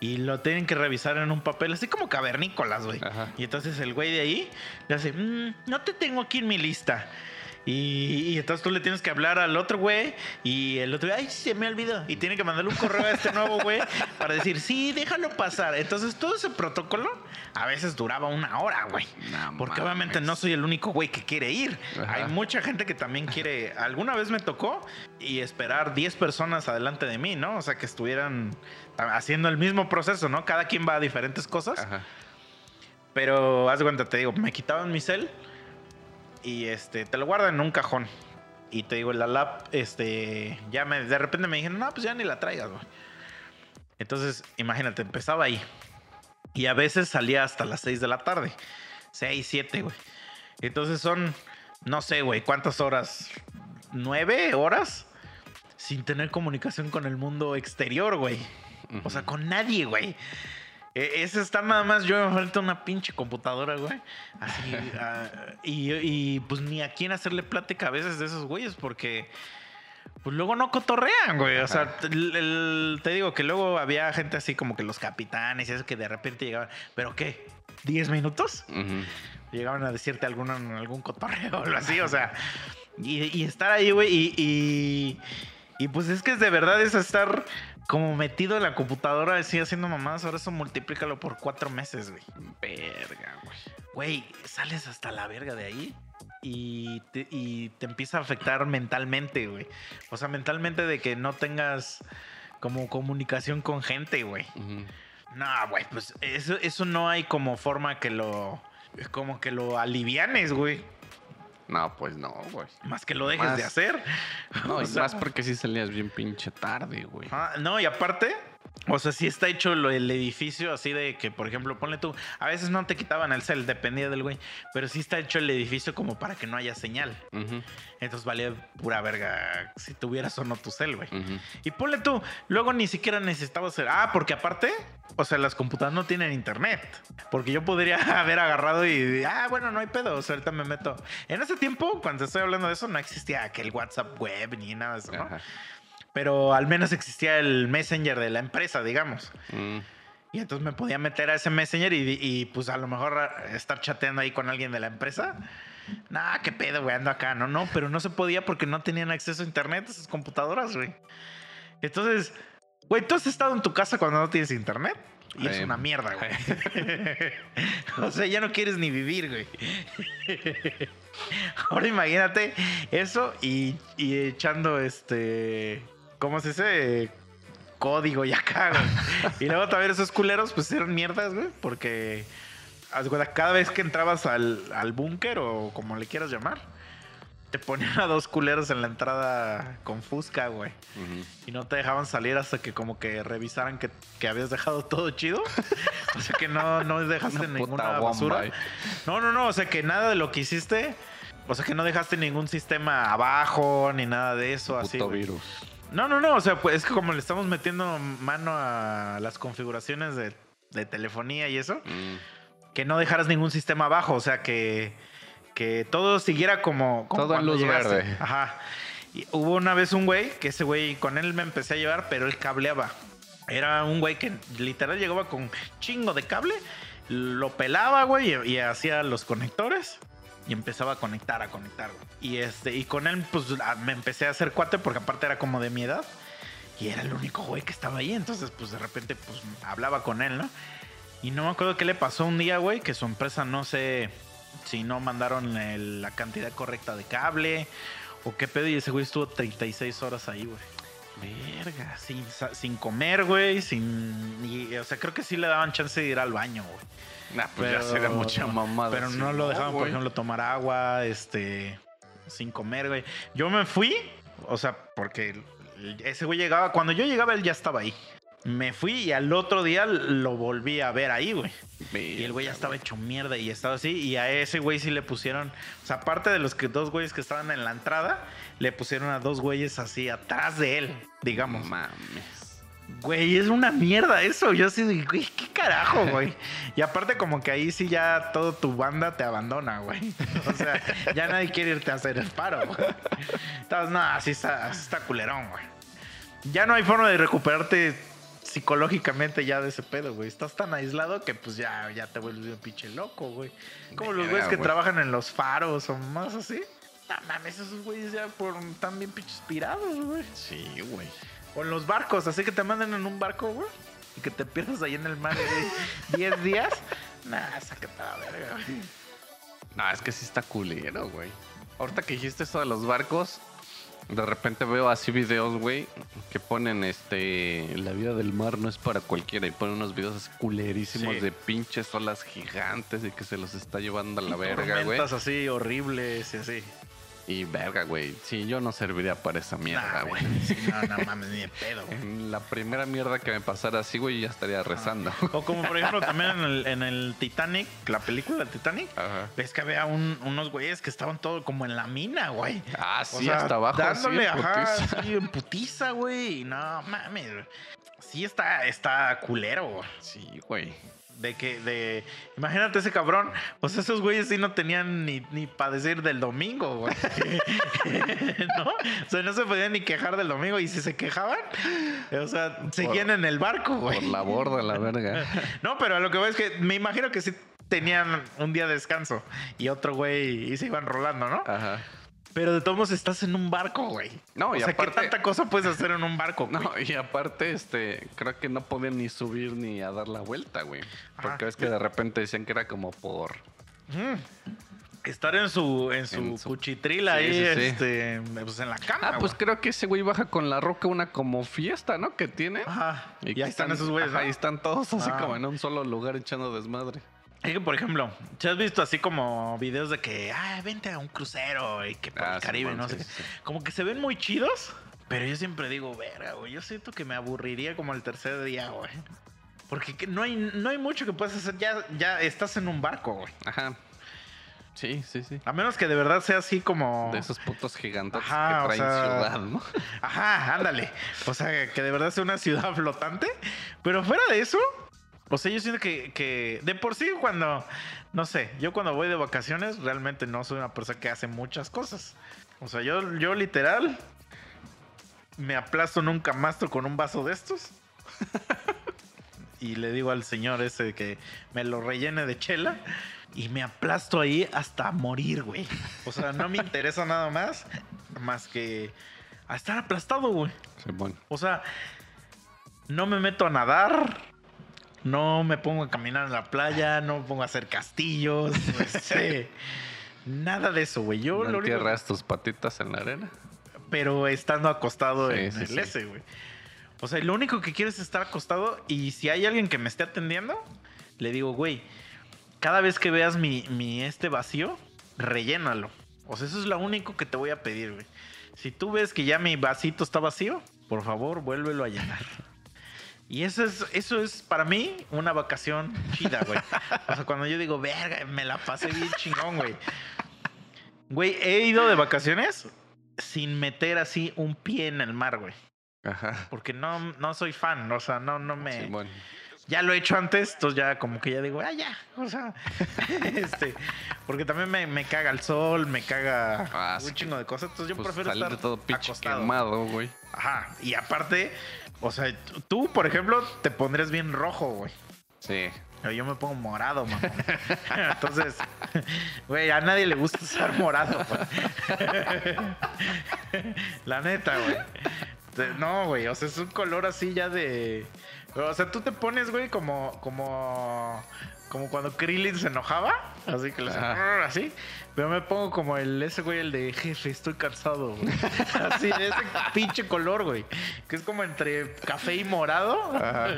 Y lo tienen que revisar en un papel, así como cavernícolas, güey. Y entonces el güey de ahí le hace, no te tengo aquí en mi lista. Y entonces tú le tienes que hablar al otro güey y el otro, ay, se me olvidó. Y tiene que mandarle un correo a este nuevo güey para decir, sí, déjalo pasar. Entonces todo ese protocolo a veces duraba 1 hora, güey. No, porque mames. Obviamente no soy el único güey que quiere ir. Ajá. Hay mucha gente que también quiere. Alguna vez me tocó y esperar 10 personas adelante de mí, ¿no? O sea, que estuvieran haciendo el mismo proceso, ¿no? Cada quien va a diferentes cosas. Ajá. Pero haz de cuenta, te digo, me quitaban mi cel. Y te lo guardan en un cajón. Y te digo, la lap, ya de repente me dijeron, no, pues ya ni la traigas, güey. Entonces, imagínate, empezaba ahí. Y a veces salía hasta las 6 de la tarde. 6, 7, güey. Entonces son, no sé, güey, ¿cuántas horas? 9 horas sin tener comunicación con el mundo exterior, güey. Uh-huh. O sea, con nadie, güey. Ese está nada más yo enfrente a una pinche computadora, güey. Así, y pues ni a quién hacerle plática a veces de esos güeyes porque pues luego no cotorrean, güey. O sea, te digo que luego había gente así como que los capitanes y eso que de repente llegaban. ¿Pero qué? ¿10 minutos? Uh-huh. Llegaban a decirte algún cotorreo o algo así, o sea. Y estar ahí, güey, y pues es que de verdad es estar como metido en la computadora, así haciendo mamadas. Ahora eso multiplícalo por 4 meses, güey. Verga, güey. Güey, sales hasta la verga de ahí y te empieza a afectar mentalmente, güey. O sea, mentalmente de que no tengas como comunicación con gente, güey. Uh-huh. No, güey, pues eso no hay como forma que lo alivianes, güey. No, pues no, güey. Más que lo dejes de hacer. No, y más porque sí salías bien pinche tarde, güey. Ah, no, y aparte, o sea, sí está hecho el edificio así de que, por ejemplo, ponle tú, a veces no te quitaban el cel, dependía del güey, pero sí está hecho el edificio como para que no haya señal. Uh-huh. Entonces valía pura verga si tuvieras o no tu cel, güey. Uh-huh. Y ponle tú, luego ni siquiera necesitabas hacer. Ah, porque aparte, o sea, las computadoras no tienen internet. Porque yo podría haber agarrado y, bueno, no hay pedo. O sea, ahorita me meto. En ese tiempo, cuando estoy hablando de eso, no existía aquel WhatsApp web ni nada de eso, ¿no? Ajá. Pero al menos existía el Messenger de la empresa, digamos. Mm. Y entonces me podía meter a ese Messenger y pues a lo mejor estar chateando ahí con alguien de la empresa. Nah, qué pedo, güey, ando acá. No, pero no se podía porque no tenían acceso a internet a esas computadoras, güey. Entonces, güey, ¿tú has estado en tu casa cuando no tienes internet? Y es una mierda, güey. O sea, ya no quieres ni vivir, güey. Ahora imagínate eso y echando ¿cómo se dice? Código y acá, güey. Y luego también esos culeros pues eran mierdas, güey. Porque cada vez que entrabas al búnker o como le quieras llamar, te ponían a 2 culeros en la entrada con fusca, güey. Uh-huh. Y no te dejaban salir hasta que como que revisaran que habías dejado todo chido. O sea, que no dejaste ninguna basura. No. O sea, que nada de lo que hiciste. O sea, que no dejaste ningún sistema abajo ni nada de eso. Puto así. Virus. No. O sea, pues es que como le estamos metiendo mano a las configuraciones de telefonía y eso. Mm. Que no dejaras ningún sistema abajo. O sea, que todo siguiera como todo en luz llegaste. Verde. Ajá. Y hubo una vez un güey, que ese güey, con él me empecé a llevar, pero él cableaba. Era un güey que literal llegaba con chingo de cable, lo pelaba, güey, y hacía los conectores. Y empezaba a conectar, güey. Y con él, pues, me empecé a hacer cuate, porque aparte era como de mi edad. Y era el único güey que estaba ahí. Entonces, pues, de repente, pues, hablaba con él, ¿no? Y no me acuerdo qué le pasó un día, güey, que su empresa no se... Si no mandaron la cantidad correcta de cable o qué pedo. Y ese güey estuvo 36 horas ahí, güey. Verga. Sin comer, güey. O sea, creo que sí le daban chance de ir al baño, güey. Nah, pues pero, ya sería mucha mamada. Pero no lo dejaban, por ejemplo, tomar agua, sin comer, güey. Yo me fui, o sea, porque ese güey llegaba. Cuando yo llegaba, él ya estaba ahí. Me fui y al otro día lo volví a ver ahí, güey. Y el güey ya estaba hecho mierda y estaba así. Y a ese güey sí le pusieron... O sea, aparte de los que, dos güeyes que estaban en la entrada, le pusieron a dos güeyes así atrás de él, digamos. Mames. Güey, es una mierda eso. Yo así digo, güey, ¿qué carajo, güey? Y aparte como que ahí sí ya toda tu banda te abandona, güey. O sea, ya nadie quiere irte a hacer el paro, güey. Entonces, no, así está culerón, güey. Ya no hay forma de recuperarte... psicológicamente ya de ese pedo, güey. Estás tan aislado que pues ya te vuelves un pinche loco, güey. Como los güeyes que trabajan en los faros o más así. No mames, esos güeyes ya están bien pinches pirados, güey. Sí, güey. O en los barcos, así que te mandan en un barco, güey. Y que te pierdas ahí en el mar de 10 días. Nah, sácate la verga, güey. Nah, es que sí está culero, güey. Ahorita que dijiste eso de los barcos... De repente veo así videos, güey, que ponen la vida del mar no es para cualquiera. Y ponen unos videos así culerísimos de pinches olas gigantes y que se los está llevando a la verga, güey. Tormentas así horribles y así. Y verga, güey. Sí, yo no serviría para esa mierda, güey. No mames, ni de pedo, güey. La primera mierda que me pasara así, güey, ya estaría rezando. O como, por ejemplo, también en el Titanic, la película del Titanic, ajá, ves que había unos güeyes que estaban todo como en la mina, güey. Ah, sí, o sea, hasta abajo. Dándole, sí, ajá, sí, en putiza, güey. No mames, güey. Sí está culero, güey. Sí, güey. Imagínate ese cabrón. Pues esos güeyes sí no tenían ni para decir del domingo, güey. ¿No? O sea, no se podían ni quejar del domingo. Y si se quejaban, o sea, seguían en el barco, güey. Por la borda, la verga. No, pero a lo que voy es que me imagino que sí tenían un día de descanso y otro güey y se iban rolando, ¿no? Ajá. Pero de todos modos estás en un barco, güey. No, y o sea, aparte, ¿qué tanta cosa puedes hacer en un barco, güey? No, y aparte, creo que no podían ni subir ni a dar la vuelta, güey. Porque ves que de repente decían que era como por... Estar en su cuchitril ahí, sí. Pues en la cama. Ah, pues creo que ese güey baja con la roca una como fiesta, ¿no? Que tiene. Ajá. Y ahí están esos güeyes, ¿no? Ahí están todos así como en un solo lugar echando desmadre. Es que, por ejemplo, ¿te has visto así como videos de que, vente a un crucero y que por el Caribe, no sé? Sí. Como que se ven muy chidos, pero yo siempre digo, verga, güey, yo siento que me aburriría como el tercer día, güey. Porque no hay mucho que puedas hacer, ya estás en un barco, güey. Ajá. Sí. A menos que de verdad sea así como... De esos putos gigantes que traen, o sea, ciudad, ¿no? Ajá, ándale. O sea, que de verdad sea una ciudad flotante, pero fuera de eso... O sea, yo siento que de por sí cuando, no sé, yo cuando voy de vacaciones realmente no soy una persona que hace muchas cosas. O sea, yo literal me aplasto en un camastro con un vaso de estos y le digo al señor ese que me lo rellene de chela y me aplasto ahí hasta morir, güey. O sea, no me interesa nada más que estar aplastado, güey. Sí, bueno. O sea, no me meto a nadar. No me pongo a caminar en la playa, no me pongo a hacer castillos, nada de eso, güey. Yo no entierras tus patitas en la arena. Pero estando acostado en el güey. O sea, lo único que quiero es estar acostado y si hay alguien que me esté atendiendo, le digo, güey, cada vez que veas mi vacío, rellénalo. O sea, eso es lo único que te voy a pedir, güey. Si tú ves que ya mi vasito está vacío, por favor, vuélvelo a llenar. Y eso es para mí una vacación chida, güey. O sea, cuando yo digo, verga, me la pasé bien chingón, güey. Güey, he ido de vacaciones sin meter así un pie en el mar, güey. Ajá. Porque no soy fan, o sea, no me... Sí, bueno. Ya lo he hecho antes, entonces ya como que ya digo, o sea, porque también me caga el sol, me caga un chingo de cosas, entonces yo prefiero estar todo pinche quemado, güey. Ajá, y aparte, o sea, tú, por ejemplo, te pondrías bien rojo, güey. Sí. Pero yo me pongo morado, mamá. Entonces, güey, a nadie le gusta estar morado, güey. La neta, güey. No, güey, o sea, es un color así ya de... O sea, tú te pones, güey, como cuando Krillin se enojaba. Así que así. Pero me pongo como ese güey, el de jefe, estoy cansado, güey. Así, de ese pinche color, güey. Que es como entre café y morado. Ajá.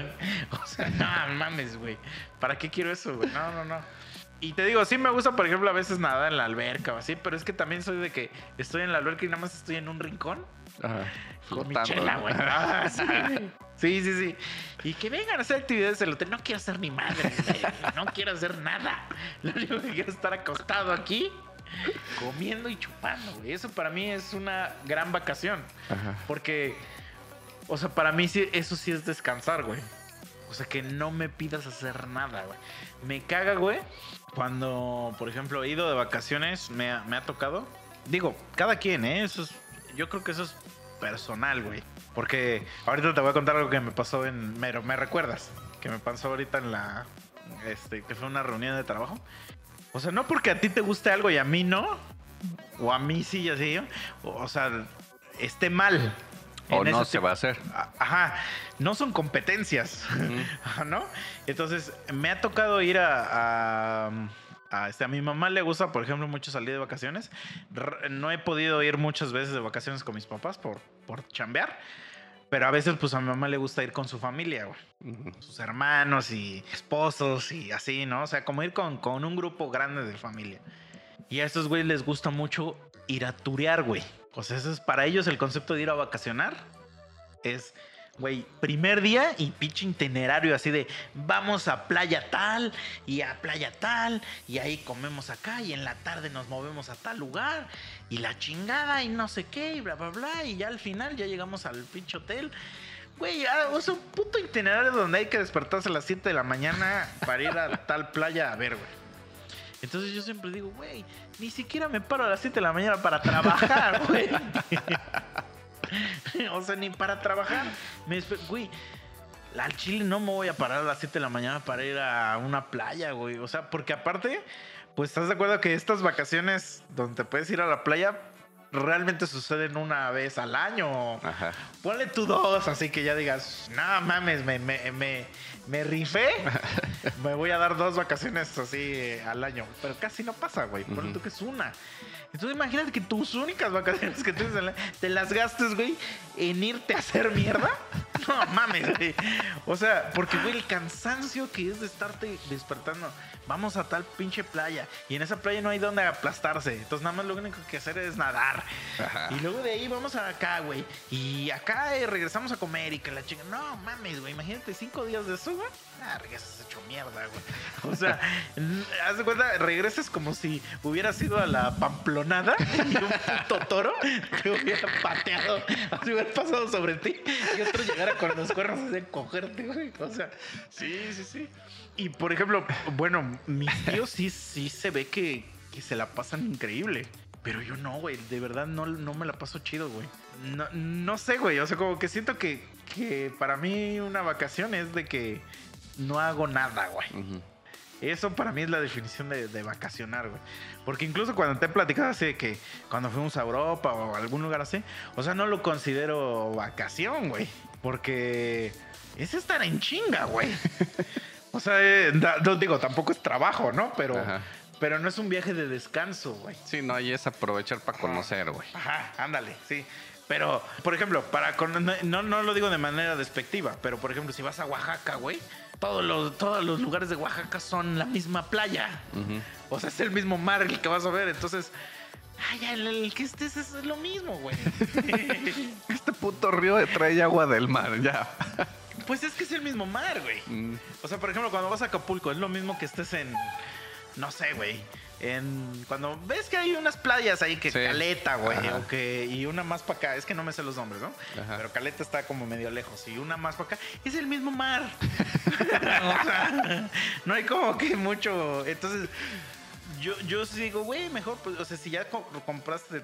O sea, no mames, güey. ¿Para qué quiero eso, güey? No. Y te digo, sí me gusta, por ejemplo, a veces nadar en la alberca o así, pero es que también soy de que estoy en la alberca y nada más estoy en un rincón. Ajá. Con mi chela, güey. Ah, sí, sí, sí. Y que vengan a hacer actividades del hotel. No quiero hacer ni madre, güey. No quiero hacer nada. Lo único que quiero es estar acostado aquí, comiendo y chupando, güey. Eso para mí es una gran vacación. Ajá. Porque, o sea, para mí sí, eso sí es descansar, güey. O sea, que no me pidas hacer nada, güey. Me caga, güey, cuando, por ejemplo, he ido de vacaciones, me ha tocado. Digo, cada quien, ¿eh? Eso es, yo creo que eso es personal, güey. Porque ahorita te voy a contar algo que me pasó en... ¿Me recuerdas? Que me pasó ahorita en la... que fue una reunión de trabajo. O sea, no porque a ti te guste algo y a mí no. O a mí sí y así. O sea, esté mal. O no se va a hacer. Ajá. No son competencias, ¿no? Entonces, me ha tocado ir a mi mamá le gusta, por ejemplo, mucho salir de vacaciones. No he podido ir muchas veces de vacaciones con mis papás por chambear. Pero a veces, pues, a mi mamá le gusta ir con su familia, güey. Sus hermanos y esposos y así, ¿no? O sea, como ir con un grupo grande de familia. Y a estos güeyes les gusta mucho ir a turear, güey. Pues eso es para ellos el concepto de ir a vacacionar. Es, güey, primer día y pinche itinerario así de vamos a playa tal y a playa tal y ahí comemos acá y en la tarde nos movemos a tal lugar y la chingada y no sé qué y bla, bla, bla. Y ya al final ya llegamos al pinche hotel. Güey, es un puto itinerario donde hay que despertarse a las 7 de la mañana para ir a tal playa a ver, güey. Entonces yo siempre digo, güey, ni siquiera me paro a las 7 de la mañana para trabajar, güey. O sea, ni para trabajar. Güey, al chile no me voy a parar a las 7 de la mañana para ir a una playa, güey. O sea, porque aparte, pues estás de acuerdo que estas vacaciones donde te puedes ir a la playa realmente suceden una vez al año. Ajá. Ponle tú dos, así que ya digas, no mames, me rifé. Me voy a dar dos vacaciones así al año. Pero casi no pasa, güey. Ponle tú que es una. Entonces imagínate que tus únicas vacaciones que tienes te las gastes, güey, en irte a hacer mierda. No mames, güey. O sea, porque, güey, el cansancio que es de estarte despertando. Vamos a tal pinche playa. Y en esa playa no hay donde aplastarse. Entonces nada más lo único que hacer es nadar. Ajá. Y luego de ahí vamos a acá, güey. Y acá regresamos a comer y que la chica... No mames, güey. Imagínate 5 días de eso, güey. Ah, regresas hecho mierda, güey. O sea, haz de cuenta, regresas como si hubieras ido a la pamplonada y un puto toro te hubiera pateado, así hubiera pasado sobre ti y otro llegara con los cuernos de cogerte, güey. O sea, sí, sí, sí. Y por ejemplo, bueno, mis tíos sí se ve que se la pasan increíble. Pero yo no, güey. De verdad no me la paso chido, güey. No sé, güey. O sea, como que siento que para mí una vacación es de que no hago nada, güey. Eso para mí es la definición de vacacionar, güey. Porque incluso cuando te he platicado así de que cuando fuimos a Europa o a algún lugar así, o sea, no lo considero vacación, güey. Porque es estar en chinga, güey. O sea, no digo, tampoco es trabajo, ¿no? Pero no es un viaje de descanso, güey. Sí, no, y es aprovechar para conocer, güey. Ajá, ándale, sí. Pero, por ejemplo, no lo digo de manera despectiva, pero, por ejemplo, si vas a Oaxaca, güey, todos los lugares de Oaxaca son la misma playa. O sea, es el mismo mar el que vas a ver. Entonces, ay, el que estés es lo mismo, güey. Este puto río trae agua del mar, ya. Pues es que es el mismo mar, güey. O sea, por ejemplo, cuando vas a Acapulco, es lo mismo que estés en... No sé, güey. Cuando ves que hay unas playas ahí que sí. Caleta, güey, y una más para acá. Es que no me sé los nombres, ¿no? Ajá. Pero Caleta está como medio lejos. Y una más para acá. Es el mismo mar. O sea, no hay como que mucho. Entonces, yo sí digo, güey, mejor, pues, o sea, si ya compraste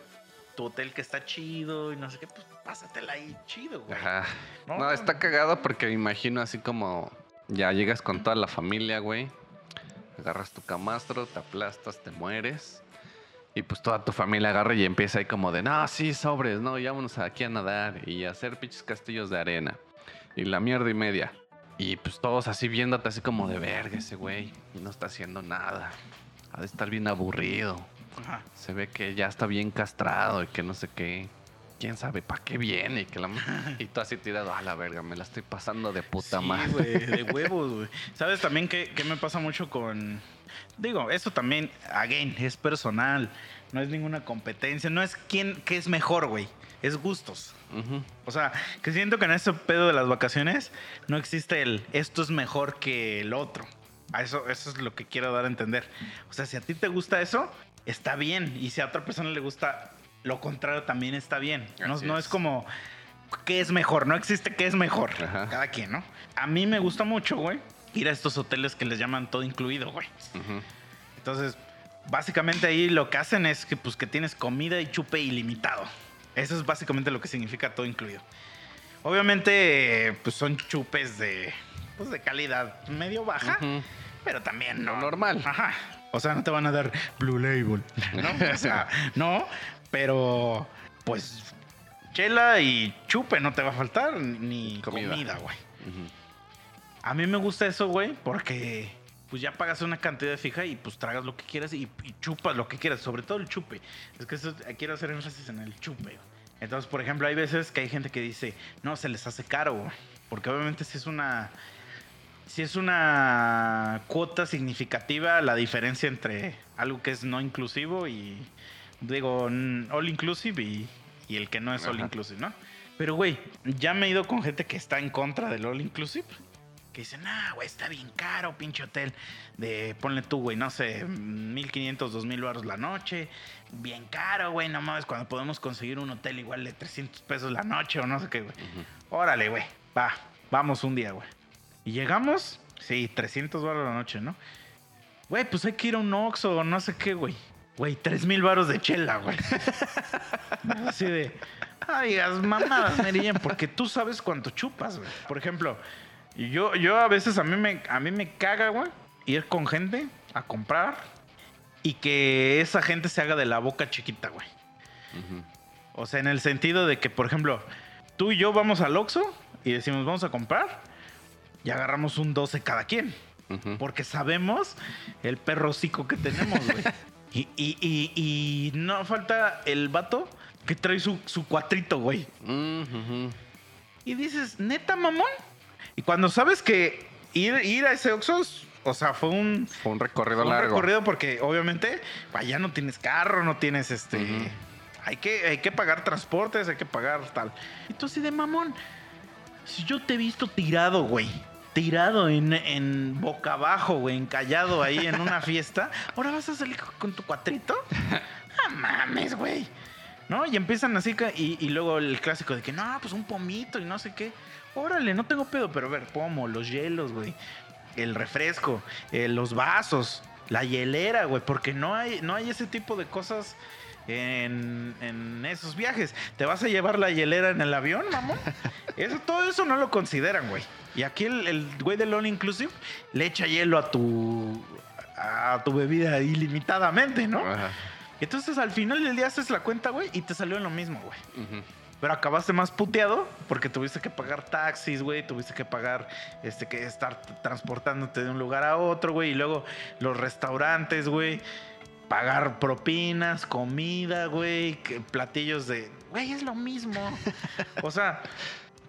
tu hotel que está chido y no sé qué, pues pásatela ahí chido, güey. Ajá. No, está cagado porque me imagino así como ya llegas con toda la familia, güey. Agarras tu camastro, te aplastas, te mueres. Y pues toda tu familia agarra y empieza ahí como de, no, sí, sobres, no, ya vámonos aquí a nadar y a hacer pinches castillos de arena. Y la mierda y media. Y pues todos así viéndote así como de, verga, ese güey no está haciendo nada. Ha de estar bien aburrido. Ajá. Se ve que ya está bien castrado y que no sé qué. quién sabe para qué viene. Y tú así tirado, a la verga, me la estoy pasando de puta madre. Sí, güey, de huevos, güey. ¿Sabes también qué me pasa mucho con...? Digo, eso también, again, es personal. No es ninguna competencia. No es qué es mejor, güey. Es gustos. Uh-huh. O sea, que siento que en este pedo de las vacaciones no existe el esto es mejor que el otro. Eso es lo que quiero dar a entender. O sea, si a ti te gusta eso, está bien. Y si a otra persona le gusta lo contrario, también está bien. No es como qué es mejor. No existe qué es mejor. Ajá. Cada quien, ¿no? A mí me gusta mucho, güey, ir a estos hoteles que les llaman todo incluido, güey. Uh-huh. Entonces, básicamente ahí lo que hacen es que, pues, que tienes comida y chupe ilimitado. Eso es básicamente lo que significa todo incluido. Obviamente, pues, son chupes de calidad medio baja, uh-huh, pero también no normal. Ajá. O sea, no te van a dar Blue Label, ¿no? O sea, no, pero, pues, chela y chupe no te va a faltar, ni comida, güey. Uh-huh. A mí me gusta eso, güey, porque pues ya pagas una cantidad fija y pues tragas lo que quieras y chupas lo que quieras, sobre todo el chupe. Es que eso, quiero hacer énfasis en el chupe, güey. Entonces, por ejemplo, hay veces que hay gente que dice, no, se les hace caro, güey, porque obviamente si es una cuota significativa la diferencia entre algo que es no inclusivo y, digo, all inclusive y el que no es, ajá, all inclusive, ¿no? Pero, güey, ya me he ido con gente que está en contra del all inclusive, que dicen, ah, güey, está bien caro, pinche hotel. Ponle tú, güey, no sé, 1,500, 2,000 baros la noche. Bien caro, güey, no mames, cuando podemos conseguir un hotel igual de 300 pesos la noche o no sé qué, güey. Uh-huh. Órale, güey, vamos un día, güey. Y llegamos, sí, 300 baros la noche, ¿no? Güey, pues hay que ir a un Oxxo o no sé qué, güey. Güey, 3,000 baros de chela, güey. Así de, ay, las mamadas, Merillén, porque tú sabes cuánto chupas, güey. Por ejemplo... Y yo a veces a mí me caga, güey, ir con gente a comprar y que esa gente se haga de la boca chiquita, güey. Uh-huh. O sea, en el sentido de que, por ejemplo, tú y yo vamos al Oxxo y decimos, vamos a comprar, y agarramos un 12 cada quien. Uh-huh. Porque sabemos el perro hocico que tenemos, güey. y no falta el vato que trae su cuatrito, güey. Uh-huh. Y dices, ¿neta, mamón? Y cuando sabes que ir a ese Oxxo, o sea, fue un recorrido largo. Un recorrido porque, obviamente, allá no tienes carro, no tienes uh-huh. Hay que pagar transportes, hay que pagar tal. Y tú así de mamón, si yo te he visto tirado, güey. Tirado en boca abajo, güey, encallado ahí en una fiesta. ¿Ahora vas a salir con tu cuatrito? ¡Ah, mames, güey! ¿No? Y empiezan así y luego el clásico de que, no, pues un pomito y no sé qué. Órale, no tengo pedo, pero a ver, pomo, los hielos, güey, el refresco, los vasos, la hielera, güey, porque no hay ese tipo de cosas en esos viajes. ¿Te vas a llevar la hielera en el avión, mamón? Todo eso no lo consideran, güey. Y aquí el güey del All Inclusive le echa hielo a tu bebida ilimitadamente, ¿no? Ajá. Entonces, al final del día haces la cuenta, güey, y te salió lo mismo, güey. Uh-huh. Pero acabaste más puteado porque tuviste que pagar taxis, güey. Tuviste que pagar, que estar transportándote de un lugar a otro, güey. Y luego los restaurantes, güey. Pagar propinas, comida, güey. Platillos de... Güey, es lo mismo. O sea,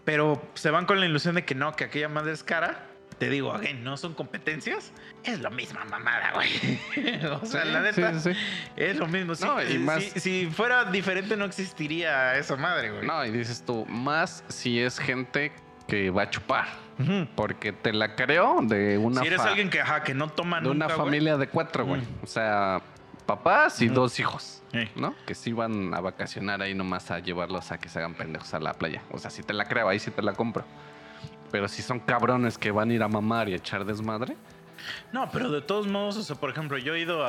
pero se van con la ilusión de que no, que aquella madre es cara. Te digo, again, no son competencias. Es lo misma mamada, güey. O sea, sí, la neta, sí. Es lo mismo. Sí, no, y más... si fuera diferente no existiría esa madre, güey. No, y dices tú, más si es gente que va a chupar. Uh-huh. Porque te la creo de una... Si eres alguien que, ajá, que no toma nunca, de una familia, güey, de 4, güey. Uh-huh. O sea, papás y 2 hijos, ¿no? Que sí van a vacacionar ahí nomás a llevarlos a que se hagan pendejos a la playa. O sea, si te la creo, ahí sí te la compro. Pero si son cabrones que van a ir a mamar y a echar desmadre. No, pero de todos modos, o sea, por ejemplo, yo he ido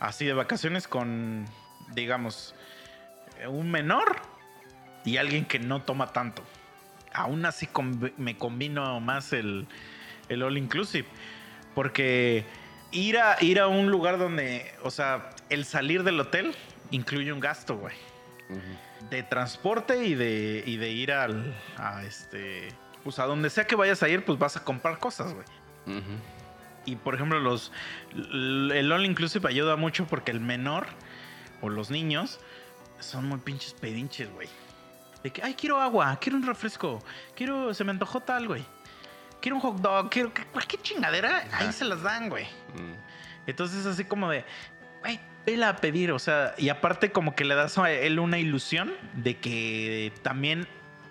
así de vacaciones con, digamos, un menor y alguien que no toma tanto. Aún así me combino más el all inclusive. Porque ir a un lugar donde, o sea, el salir del hotel incluye un gasto, güey. Uh-huh. De transporte y de ir a pues a donde sea que vayas a ir, pues vas a comprar cosas, güey. Uh-huh. Y, por ejemplo, el All Inclusive ayuda mucho porque el menor o los niños son muy pinches pedinches, güey. De que, ay, quiero agua, quiero un refresco, quiero, se me antojó tal, güey. Quiero un hot dog, quiero cualquier chingadera, ahí se las dan, güey. Entonces, así como de, güey, vela a pedir, o sea, y aparte como que le das a él una ilusión de que también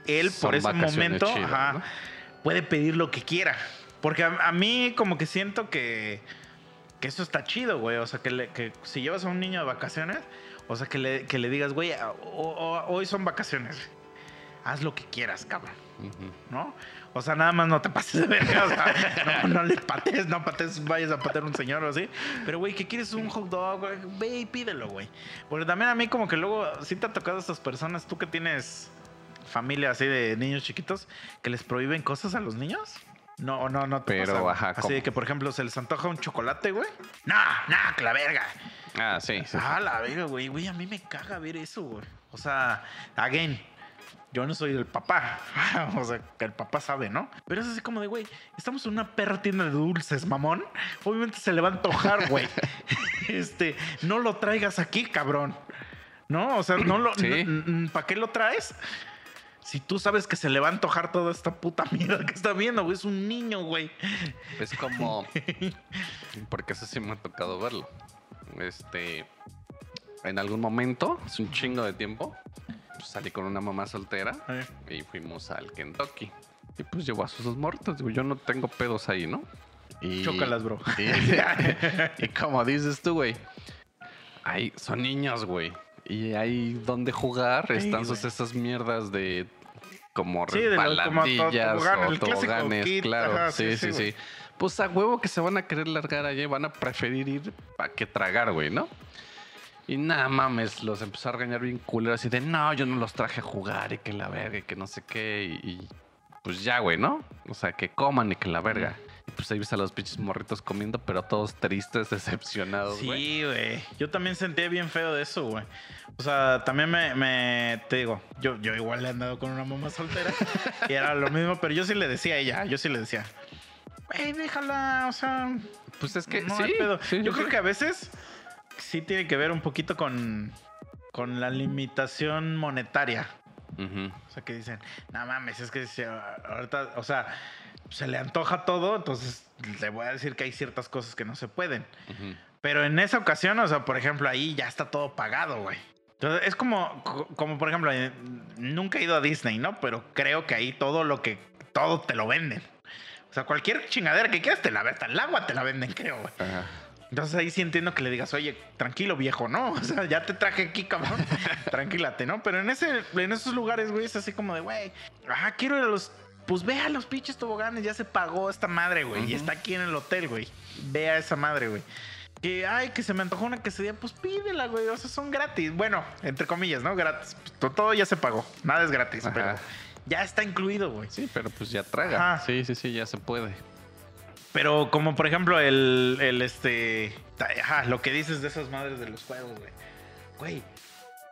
él, son por ese momento, chido, ajá, ¿no? Puede pedir lo que quiera. Porque a mí como que siento que eso está chido, güey. O sea, que si llevas a un niño de vacaciones, o sea, que le digas, güey, hoy son vacaciones. Haz lo que quieras, cabrón. Uh-huh. ¿No? O sea, nada más no te pases de verga. O sea, no le patees, vayas a patear a un señor o así. Pero, güey, ¿qué quieres? Un hot dog, güey. Ve y pídelo, güey. Porque también a mí como que luego sí te ha tocado a estas personas, tú que tienes familia así de niños chiquitos, que les prohíben cosas a los niños. No te pasa. Pero, ajá, así de que, por ejemplo, se les antoja un chocolate, güey. No, que la verga. Ah, sí. Ah, la verga, güey. Güey, a mí me caga ver eso, güey. O sea, again, yo no soy el papá. O sea, que el papá sabe, ¿no? Pero es así como de, güey, estamos en una perra tienda de dulces, mamón. Obviamente se le va a antojar, güey. No lo traigas aquí, cabrón. ¿No? O sea, ¿sí? ¿Para qué lo traes? Si tú sabes que se le va a antojar toda esta puta mierda que está viendo, güey. Es un niño, güey. Es como... Porque eso sí me ha tocado verlo. En algún momento, es un chingo de tiempo, pues salí con una mamá soltera y fuimos al Kentucky. Y pues llevó a sus dos mortos. Digo, yo no tengo pedos ahí, ¿no? Y... chócalas, bro. Y como dices tú, güey. Ay, son niños, güey. Y hay donde jugar, están esas mierdas de como resbaladillas o toboganes, claro. Ajá, sí. Pues a huevo que se van a querer largar allá, van a preferir ir para que tragar, güey, ¿no? Y nada mames, los empezó a regañar bien culeros así de, no, yo no los traje a jugar y que la verga y que no sé qué. Y pues ya, güey, ¿no? O sea, que coman y que la verga. Y pues ahí ves a los pinches morritos comiendo, pero todos tristes, decepcionados, güey. Sí, güey. Yo también sentía bien feo de eso, güey. O sea, también me te digo, yo igual le he andado con una mamá soltera y era lo mismo, pero yo sí le decía a ella, güey, déjala, o sea... Pues es que no, sí, hay pedo. Sí. Yo creo que a veces sí tiene que ver un poquito con la limitación monetaria. Uh-huh. O sea, que dicen, no mames, es que ahorita, o sea... se le antoja todo, entonces le voy a decir que hay ciertas cosas que no se pueden. Uh-huh. Pero en esa ocasión, o sea, por ejemplo, ahí ya está todo pagado, güey. Entonces, es como por ejemplo, nunca he ido a Disney, ¿no? Pero creo que ahí todo te lo venden. O sea, cualquier chingadera que quieras, te la venden. Hasta el agua te la venden, creo, güey. Uh-huh. Entonces ahí sí entiendo que le digas, oye, tranquilo, viejo, ¿no? O sea, ya te traje aquí, cabrón. Tranquílate, ¿no? Pero en esos lugares, güey, es así como de, güey, ajá, quiero ir a los... Pues ve a los pinches toboganes, ya se pagó esta madre, güey. Uh-huh. Y está aquí en el hotel, güey. Ve a esa madre, güey. Que, ay, que se me antojó una quesadilla, pues pídela, güey. O sea, son gratis. Bueno, entre comillas, ¿no? Gratis. Todo ya se pagó. Nada es gratis, ajá, pero ya está incluido, güey. Sí, pero pues ya traga. Ajá. Sí, ya se puede. Pero como, por ejemplo, ajá, lo que dices de esas madres de los juegos, güey. Güey.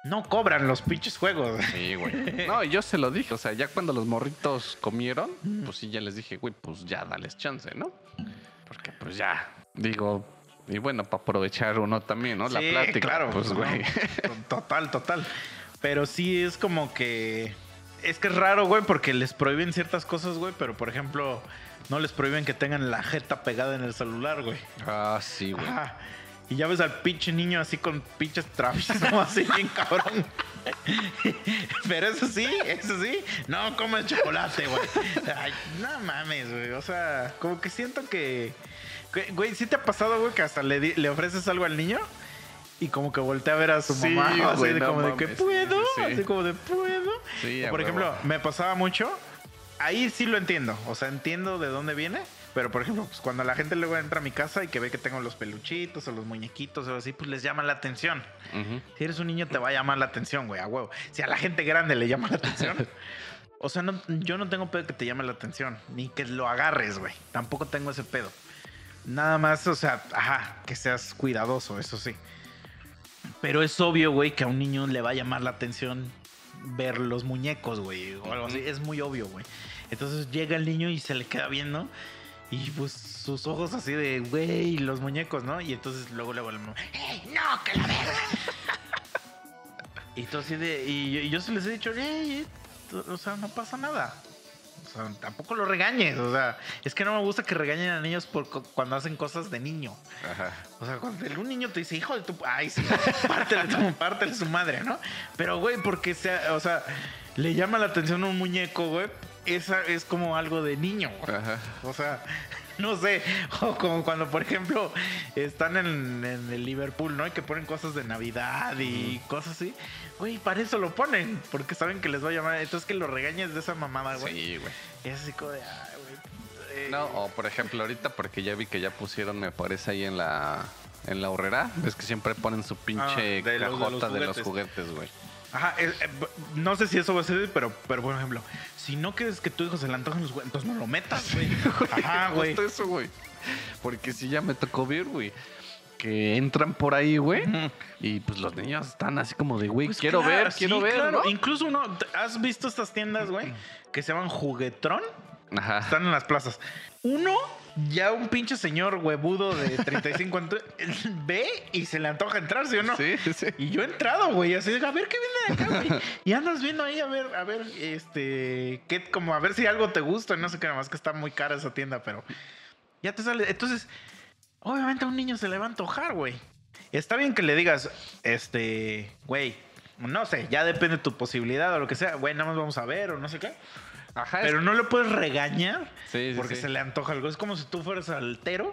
No cobran los pinches juegos. Sí, güey. No, yo se lo dije. O sea, ya cuando los morritos comieron, pues sí, ya les dije, güey, pues ya dales chance, ¿no? Porque pues ya, digo, y bueno, para aprovechar uno también, ¿no? La sí, plática. Claro, pues güey. No, total. Pero sí es como que... Es que es raro, güey, porque les prohíben ciertas cosas, güey, pero por ejemplo, no les prohíben que tengan la jeta pegada en el celular, güey. Ah, sí, güey. Ajá. Y ya ves al pinche niño así con pinches travesuras así bien cabrón. Pero eso sí, no comes chocolate, güey. Ay, no mames, güey. O sea, como que siento que... Güey, ¿sí te ha pasado, güey, que hasta le ofreces algo al niño? Y como que voltea a ver a su mamá, sí, así güey, de no como mames. De que puedo, sí. Así como de puedo. Sí, por ejemplo, me pasaba mucho. Ahí sí lo entiendo. O sea, entiendo de dónde viene. Pero, por ejemplo, pues cuando la gente luego entra a mi casa y que ve que tengo los peluchitos o los muñequitos o así, pues les llama la atención. Uh-huh. Si eres un niño te va a llamar la atención, güey, a huevo. Si a la gente grande le llama la atención. O sea, no, yo no tengo pedo que te llame la atención, ni que lo agarres, güey. Tampoco tengo ese pedo. Nada más, o sea, ajá, que seas cuidadoso, eso sí. Pero es obvio, güey, que a un niño le va a llamar la atención ver los muñecos, güey, o algo así. Es muy obvio, güey. Entonces llega el niño y se le queda viendo, ¿no? Y pues sus ojos así de, güey, los muñecos, ¿no? Y entonces luego le mamá, ¡ey, no, que la verga! Y todo así de, y yo se les he dicho, ¡ey, o sea, no pasa nada. O sea, tampoco lo regañes, o sea, es que no me gusta que regañen a niños por cuando hacen cosas de niño. Ajá. O sea, cuando un niño te dice, hijo de tu... Ay, sí, pártele su madre, ¿no? Pero, güey, porque, o sea, le llama la atención a un muñeco, güey, esa es como algo de niño, güey. Ajá. O sea, no sé, o como cuando, por ejemplo, están en el Liverpool, ¿no? Y que ponen cosas de Navidad y cosas así. Güey, para eso lo ponen, porque saben que les va a llamar. Entonces que lo regañes de esa mamada, güey. Sí, güey. Es así como de... Ay, güey. No, o por ejemplo, ahorita, porque ya vi que ya pusieron, me parece, ahí en la horrera. Ves que siempre ponen su pinche cajota de los juguetes, güey. Ajá, no sé si eso va a ser, pero por ejemplo, si no quieres que tu hijo se le antojen los güeyes, entonces no lo metas, güey. Ajá, güey. Justo eso, güey. Porque sí, ya me tocó ver, güey, que entran por ahí, güey, y pues los niños están así como de, güey, pues quiero ver, sí, quiero ver, claro, ¿no? Incluso uno, ¿has visto estas tiendas, güey, que se llaman Juguetrón? Ajá. Están en las plazas. Uno, ya un pinche señor huevudo de 35 años, ve y se le antoja entrar, ¿sí o no? Sí, sí. Y yo he entrado, güey, así, a ver qué viene de acá, güey. Y andas viendo ahí, a ver, qué, como a ver si algo te gusta, no sé qué, nada más que está muy cara esa tienda, pero ya te sale. Entonces, obviamente a un niño se le va a antojar, güey. Está bien que le digas, güey, no sé, ya depende de tu posibilidad o lo que sea, güey, nada más vamos a ver o no sé qué. Ajá, pero no lo puedes regañar, sí, porque sí, se le antoja algo. Es como si tú fueras altero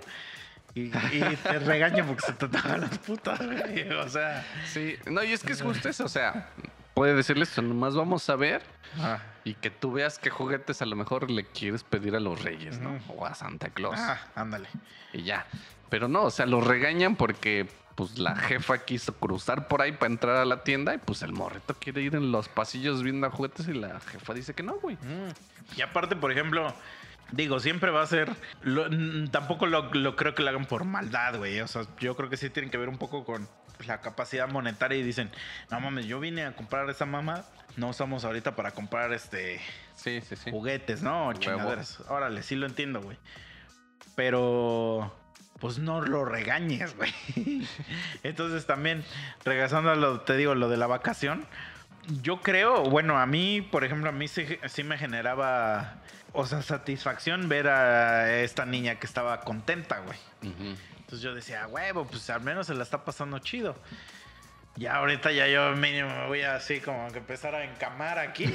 y te regaña porque se te atacan las putas, güey. O sea... Sí, no, y es que es justo eso. O sea, puede decirles, nomás vamos a ver y que tú veas qué juguetes a lo mejor le quieres pedir a los Reyes, ¿no? O a Santa Claus. Ah, ándale. Y ya. Pero no, o sea, los regañan porque... Pues la jefa quiso cruzar por ahí para entrar a la tienda y pues el morrito quiere ir en los pasillos viendo a juguetes y la jefa dice que no, güey. Y aparte, por ejemplo, digo, siempre va a ser... tampoco lo creo que lo hagan por maldad, güey. O sea, yo creo que sí tienen que ver un poco con la capacidad monetaria y dicen, no mames, yo vine a comprar esa mamá, no estamos ahorita para comprar sí. juguetes, ¿no? Chingaderas. Órale, sí lo entiendo, güey. Pero... pues no lo regañes, güey. Entonces también, regresando a lo, te digo, lo de la vacación, yo creo, bueno, a mí, por ejemplo, a mí sí me generaba, o sea, satisfacción ver a esta niña que estaba contenta, güey. Uh-huh. Entonces yo decía, huevo, pues al menos se la está pasando chido. Ya ahorita ya yo mínimo me voy así como que empezar a encamar aquí.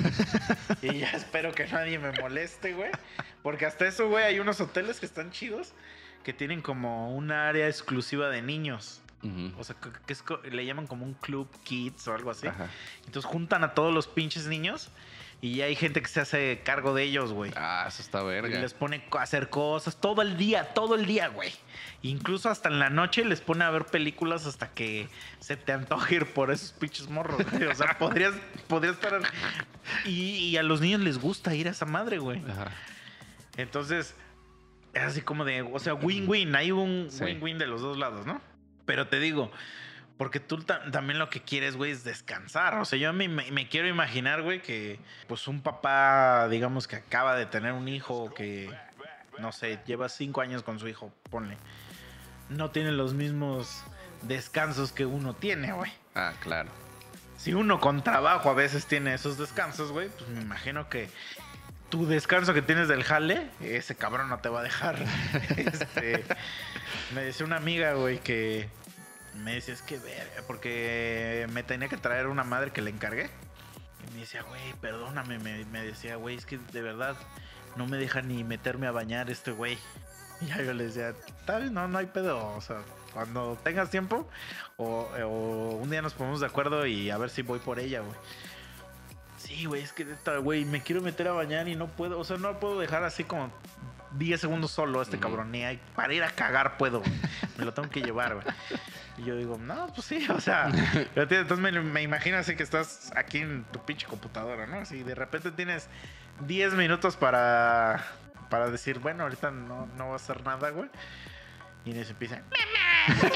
Y ya espero que nadie me moleste, güey. Porque hasta eso, güey, hay unos hoteles que están chidos, que tienen como una área exclusiva de niños. Uh-huh. O sea, que es, le llaman como un club kids o algo así. Ajá. Entonces juntan a todos los pinches niños y hay gente que se hace cargo de ellos, güey. Ah, eso está verga. Y les pone a hacer cosas todo el día, güey. Incluso hasta en la noche les pone a ver películas hasta que se te antoje ir por esos pinches morros, güey. O sea, podrías estar... Y a los niños les gusta ir a esa madre, güey. Ajá. Entonces... es así como de, o sea, win-win. Hay un win-win de los dos lados, ¿no? Pero te digo, porque tú también lo que quieres, güey, es descansar. O sea, yo me quiero imaginar, güey, que pues un papá, digamos, que acaba de tener un hijo que, no sé, lleva 5 años con su hijo, ponle. No tiene los mismos descansos que uno tiene, güey. Ah, claro. Si uno con trabajo a veces tiene esos descansos, güey, pues me imagino que... tu descanso que tienes del jale, ese cabrón no te va a dejar. Me decía una amiga, güey, que me decía, es que verga, porque me tenía que traer una madre que le encargué. Y me decía, güey, perdóname, me decía, güey, es que de verdad no me deja ni meterme a bañar este güey. Y yo le decía, tal vez no hay pedo, o sea, cuando tengas tiempo o un día nos ponemos de acuerdo y a ver si voy por ella, güey. Sí, güey, es que, güey, me quiero meter a bañar y no puedo, o sea, no puedo dejar así como 10 segundos solo a este cabrón. Ni para ir a cagar puedo, güey. Me lo tengo que llevar, güey. Y yo digo, no, pues sí, o sea, entonces me imagino así que estás aquí en tu pinche computadora, ¿no? Si de repente tienes 10 minutos para decir, bueno, ahorita no va a hacer nada, güey. Y les empiezan, mamá,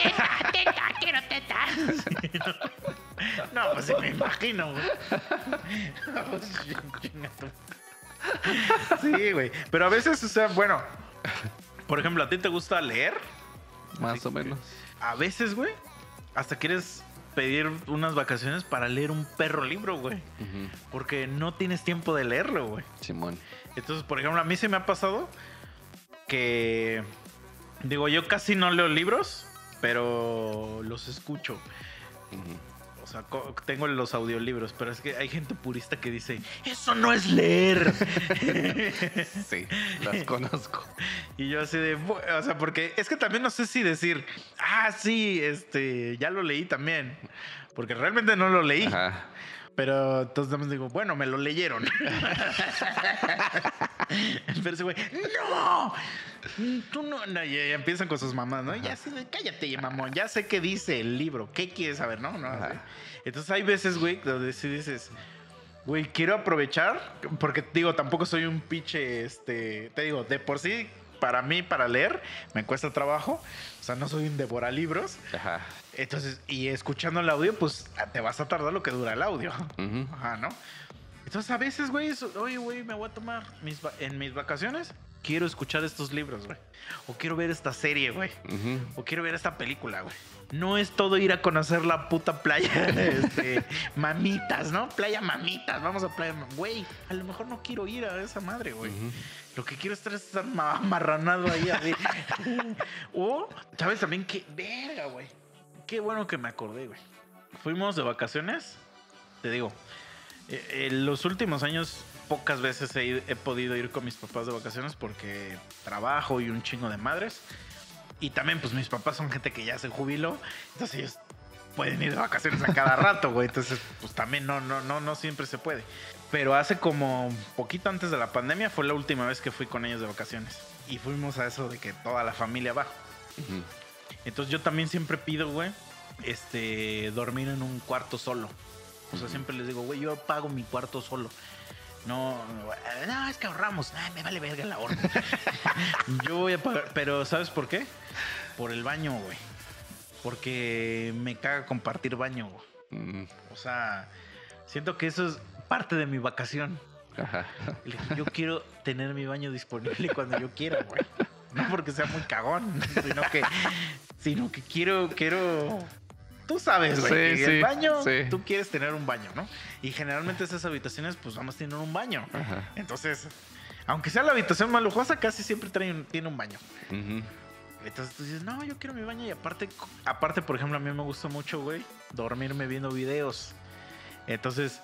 teta, quiero teta. Sí, no, pues sí me imagino, güey. Sí, güey. Pero a veces, o sea, bueno, por ejemplo, ¿a ti te gusta leer? Más o menos. A veces, güey, hasta quieres pedir unas vacaciones para leer un perro libro, güey. Uh-huh. Porque no tienes tiempo de leerlo, güey. Simón. Entonces, por ejemplo, a mí se me ha pasado que... Digo, yo casi no leo libros, pero los escucho. Uh-huh. O sea, tengo los audiolibros, pero es que hay gente purista que dice, ¡eso no es leer! Sí, las conozco. Y yo así de... O sea, porque es que también no sé si decir, ¡ah, sí! Ya lo leí también. Porque realmente no lo leí. Ajá. Pero entonces nada más digo, bueno, me lo leyeron. Pero ese güey, ¡no! Tú no... no ya empiezan con sus mamás, ¿no? Ajá. Ya sé, cállate, mamón, ya sé qué dice el libro. ¿Qué quieres saber? No, no. Entonces hay veces, güey, donde sí dices, güey, quiero aprovechar. Porque, digo, tampoco soy un pinche, te digo, de por sí, para mí, para leer, me cuesta trabajo. O sea, no soy un devoralibros. Ajá. Entonces, y escuchando el audio, pues, te vas a tardar lo que dura el audio. Uh-huh. Ajá, ¿no? Entonces, a veces, güey, oye, güey, me voy a tomar en mis vacaciones. Quiero escuchar estos libros, güey. O quiero ver esta serie, güey. Uh-huh. O quiero ver esta película, güey. No es todo ir a conocer la puta playa de Mamitas, ¿no? Playa Mamitas. Vamos a playa... Güey, a lo mejor no quiero ir a esa madre, güey. Uh-huh. Lo que quiero estar es estar amarranado ahí. A ver. O, ¿sabes también qué? Verga, güey. Qué bueno que me acordé, güey. Fuimos de vacaciones. Te digo, en los últimos años... Pocas veces he podido ir con mis papás de vacaciones porque trabajo y un chingo de madres. Y también, pues, mis papás son gente que ya se jubiló. Entonces, ellos pueden ir de vacaciones a cada rato, güey. Entonces, pues, también no siempre se puede. Pero hace como poquito antes de la pandemia fue la última vez que fui con ellos de vacaciones. Y fuimos a eso de que toda la familia va. Uh-huh. Entonces, yo también siempre pido, güey, dormir en un cuarto solo. O sea, uh-huh. Siempre les digo, güey, yo pago mi cuarto solo. No, es que ahorramos. Ay, me vale verga el ahorro. Yo voy a pagar. Pero ¿sabes por qué? Por el baño, güey. Porque me caga compartir baño, güey. Mm. O sea, siento que eso es parte de mi vacación. Ajá. Yo quiero tener mi baño disponible cuando yo quiera, güey. No porque sea muy cagón, sino que quiero... Tú sabes, güey, sí, el baño, sí. Tú quieres tener un baño, ¿no? Y generalmente esas habitaciones, pues, vamos a tener un baño. Ajá. Entonces, aunque sea la habitación más lujosa, casi siempre tiene un baño. Uh-huh. Entonces tú dices, no, yo quiero mi baño. Y aparte, por ejemplo, a mí me gusta mucho, güey, dormirme viendo videos. Entonces,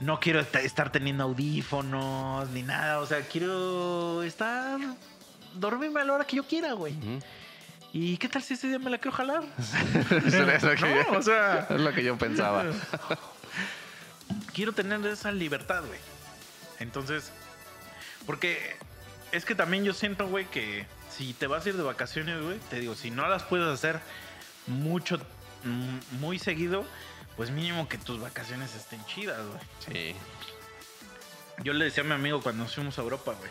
no quiero estar teniendo audífonos ni nada. O sea, quiero dormirme a la hora que yo quiera, güey. Uh-huh. ¿Y qué tal si ese día me la quiero jalar? Es lo que yo pensaba. Quiero tener esa libertad, güey. Entonces, porque es que también yo siento, güey, que si te vas a ir de vacaciones, güey, te digo, si no las puedes hacer muy seguido, pues mínimo que tus vacaciones estén chidas, güey. Sí. Yo le decía a mi amigo cuando nos fuimos a Europa, güey.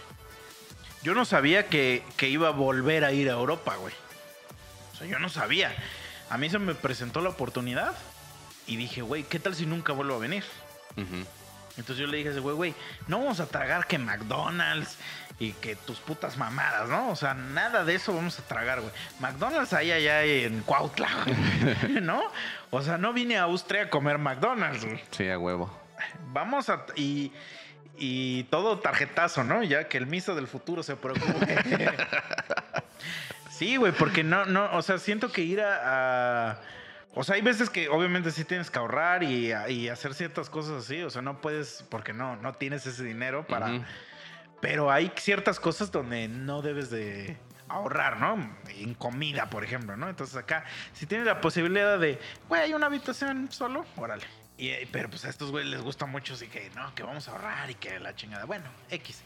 Yo no sabía que iba a volver a ir a Europa, güey. Yo no sabía. A mí se me presentó la oportunidad y dije, güey, ¿qué tal si nunca vuelvo a venir? Uh-huh. Entonces yo le dije a ese güey, no vamos a tragar que McDonald's y que tus putas mamadas, ¿no? O sea, nada de eso vamos a tragar, güey. McDonald's ahí allá en Cuautla, ¿no? O sea, no vine a Austria a comer McDonald's, güey. Sí, a huevo. Vamos a... Y todo tarjetazo, ¿no? Ya que el Misa del futuro se preocupe. Sí, güey, porque no, o sea, siento que ir a... O sea, hay veces que obviamente sí tienes que ahorrar y hacer ciertas cosas así. O sea, no puedes, porque no tienes ese dinero para... Uh-huh. Pero hay ciertas cosas donde no debes de ahorrar, ¿no? En comida, por ejemplo, ¿no? Entonces acá, si tienes la posibilidad de... Güey, hay una habitación solo, órale. Pero pues a estos güeyes les gusta mucho, así que no, que vamos a ahorrar y que la chingada. Bueno, X.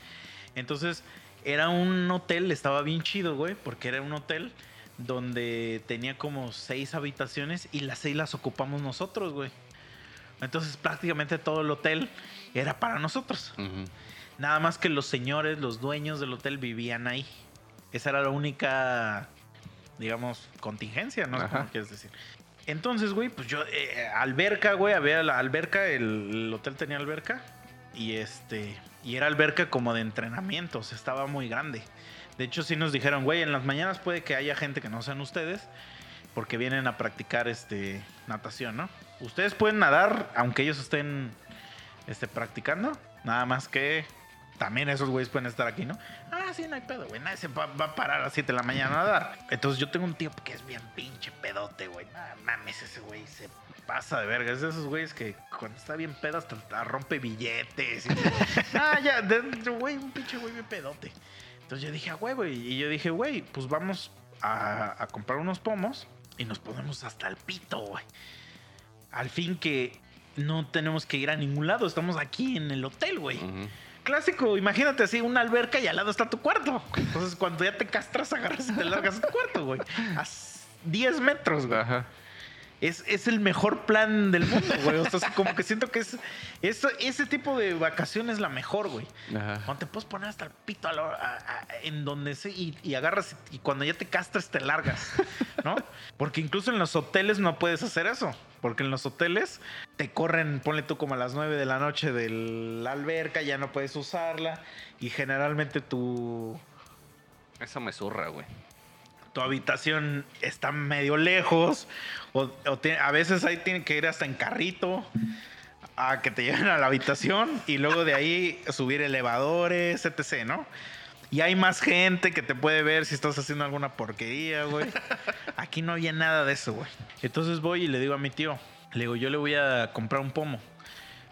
Entonces... Era un hotel, estaba bien chido, güey, porque era un hotel donde tenía como 6 habitaciones y las 6 las ocupamos nosotros, güey. Entonces prácticamente todo el hotel era para nosotros. Uh-huh. Nada más que los señores, los dueños del hotel vivían ahí. Esa era la única, digamos, contingencia, ¿no? ¿Cómo quieres decir? Entonces, güey, pues yo, alberca, güey, había la alberca, el hotel tenía alberca y Y era alberca como de entrenamiento, o sea, estaba muy grande. De hecho, sí nos dijeron, güey, en las mañanas puede que haya gente que no sean ustedes porque vienen a practicar natación, ¿no? Ustedes pueden nadar aunque ellos estén practicando, nada más que también esos güeyes pueden estar aquí, ¿no? Ah, sí, no hay pedo, güey. Nadie se va a parar a las 7 de la mañana a nadar. Entonces yo tengo un tío que es bien pinche pedote, güey. No mames, ese güey se pasa de verga. Es de esos güeyes que cuando está bien pedo hasta rompe billetes. Güey, un pinche güey bien pedote. Entonces yo dije, ah, güey, güey. Y yo dije, güey, pues vamos a comprar unos pomos y nos ponemos hasta el pito, güey. Al fin que no tenemos que ir a ningún lado. Estamos aquí en el hotel, güey. Uh-huh. Clásico, imagínate así, una alberca y al lado está tu cuarto. Entonces, cuando ya te castras, agarras y te largas a tu cuarto, güey. A 10 metros, güey. Ajá. Es el mejor plan del mundo, güey. O sea, como que siento que ese tipo de vacaciones es la mejor, güey. Ajá. Cuando te puedes poner hasta el pito en donde sea y agarras y cuando ya te castras te largas, ¿no? Porque incluso en los hoteles no puedes hacer eso. Porque en los hoteles te corren, ponle tú como a las 9 de la noche de la alberca, ya no puedes usarla. Y generalmente tu... Eso me zurra, güey. Tu habitación está medio lejos a veces ahí tienen que ir hasta en carrito a que te lleven a la habitación y luego de ahí subir elevadores, etc., ¿no? Y hay más gente que te puede ver si estás haciendo alguna porquería, güey. Aquí no había nada de eso, güey. Entonces voy y le digo a mi tío, le digo, yo le voy a comprar un pomo.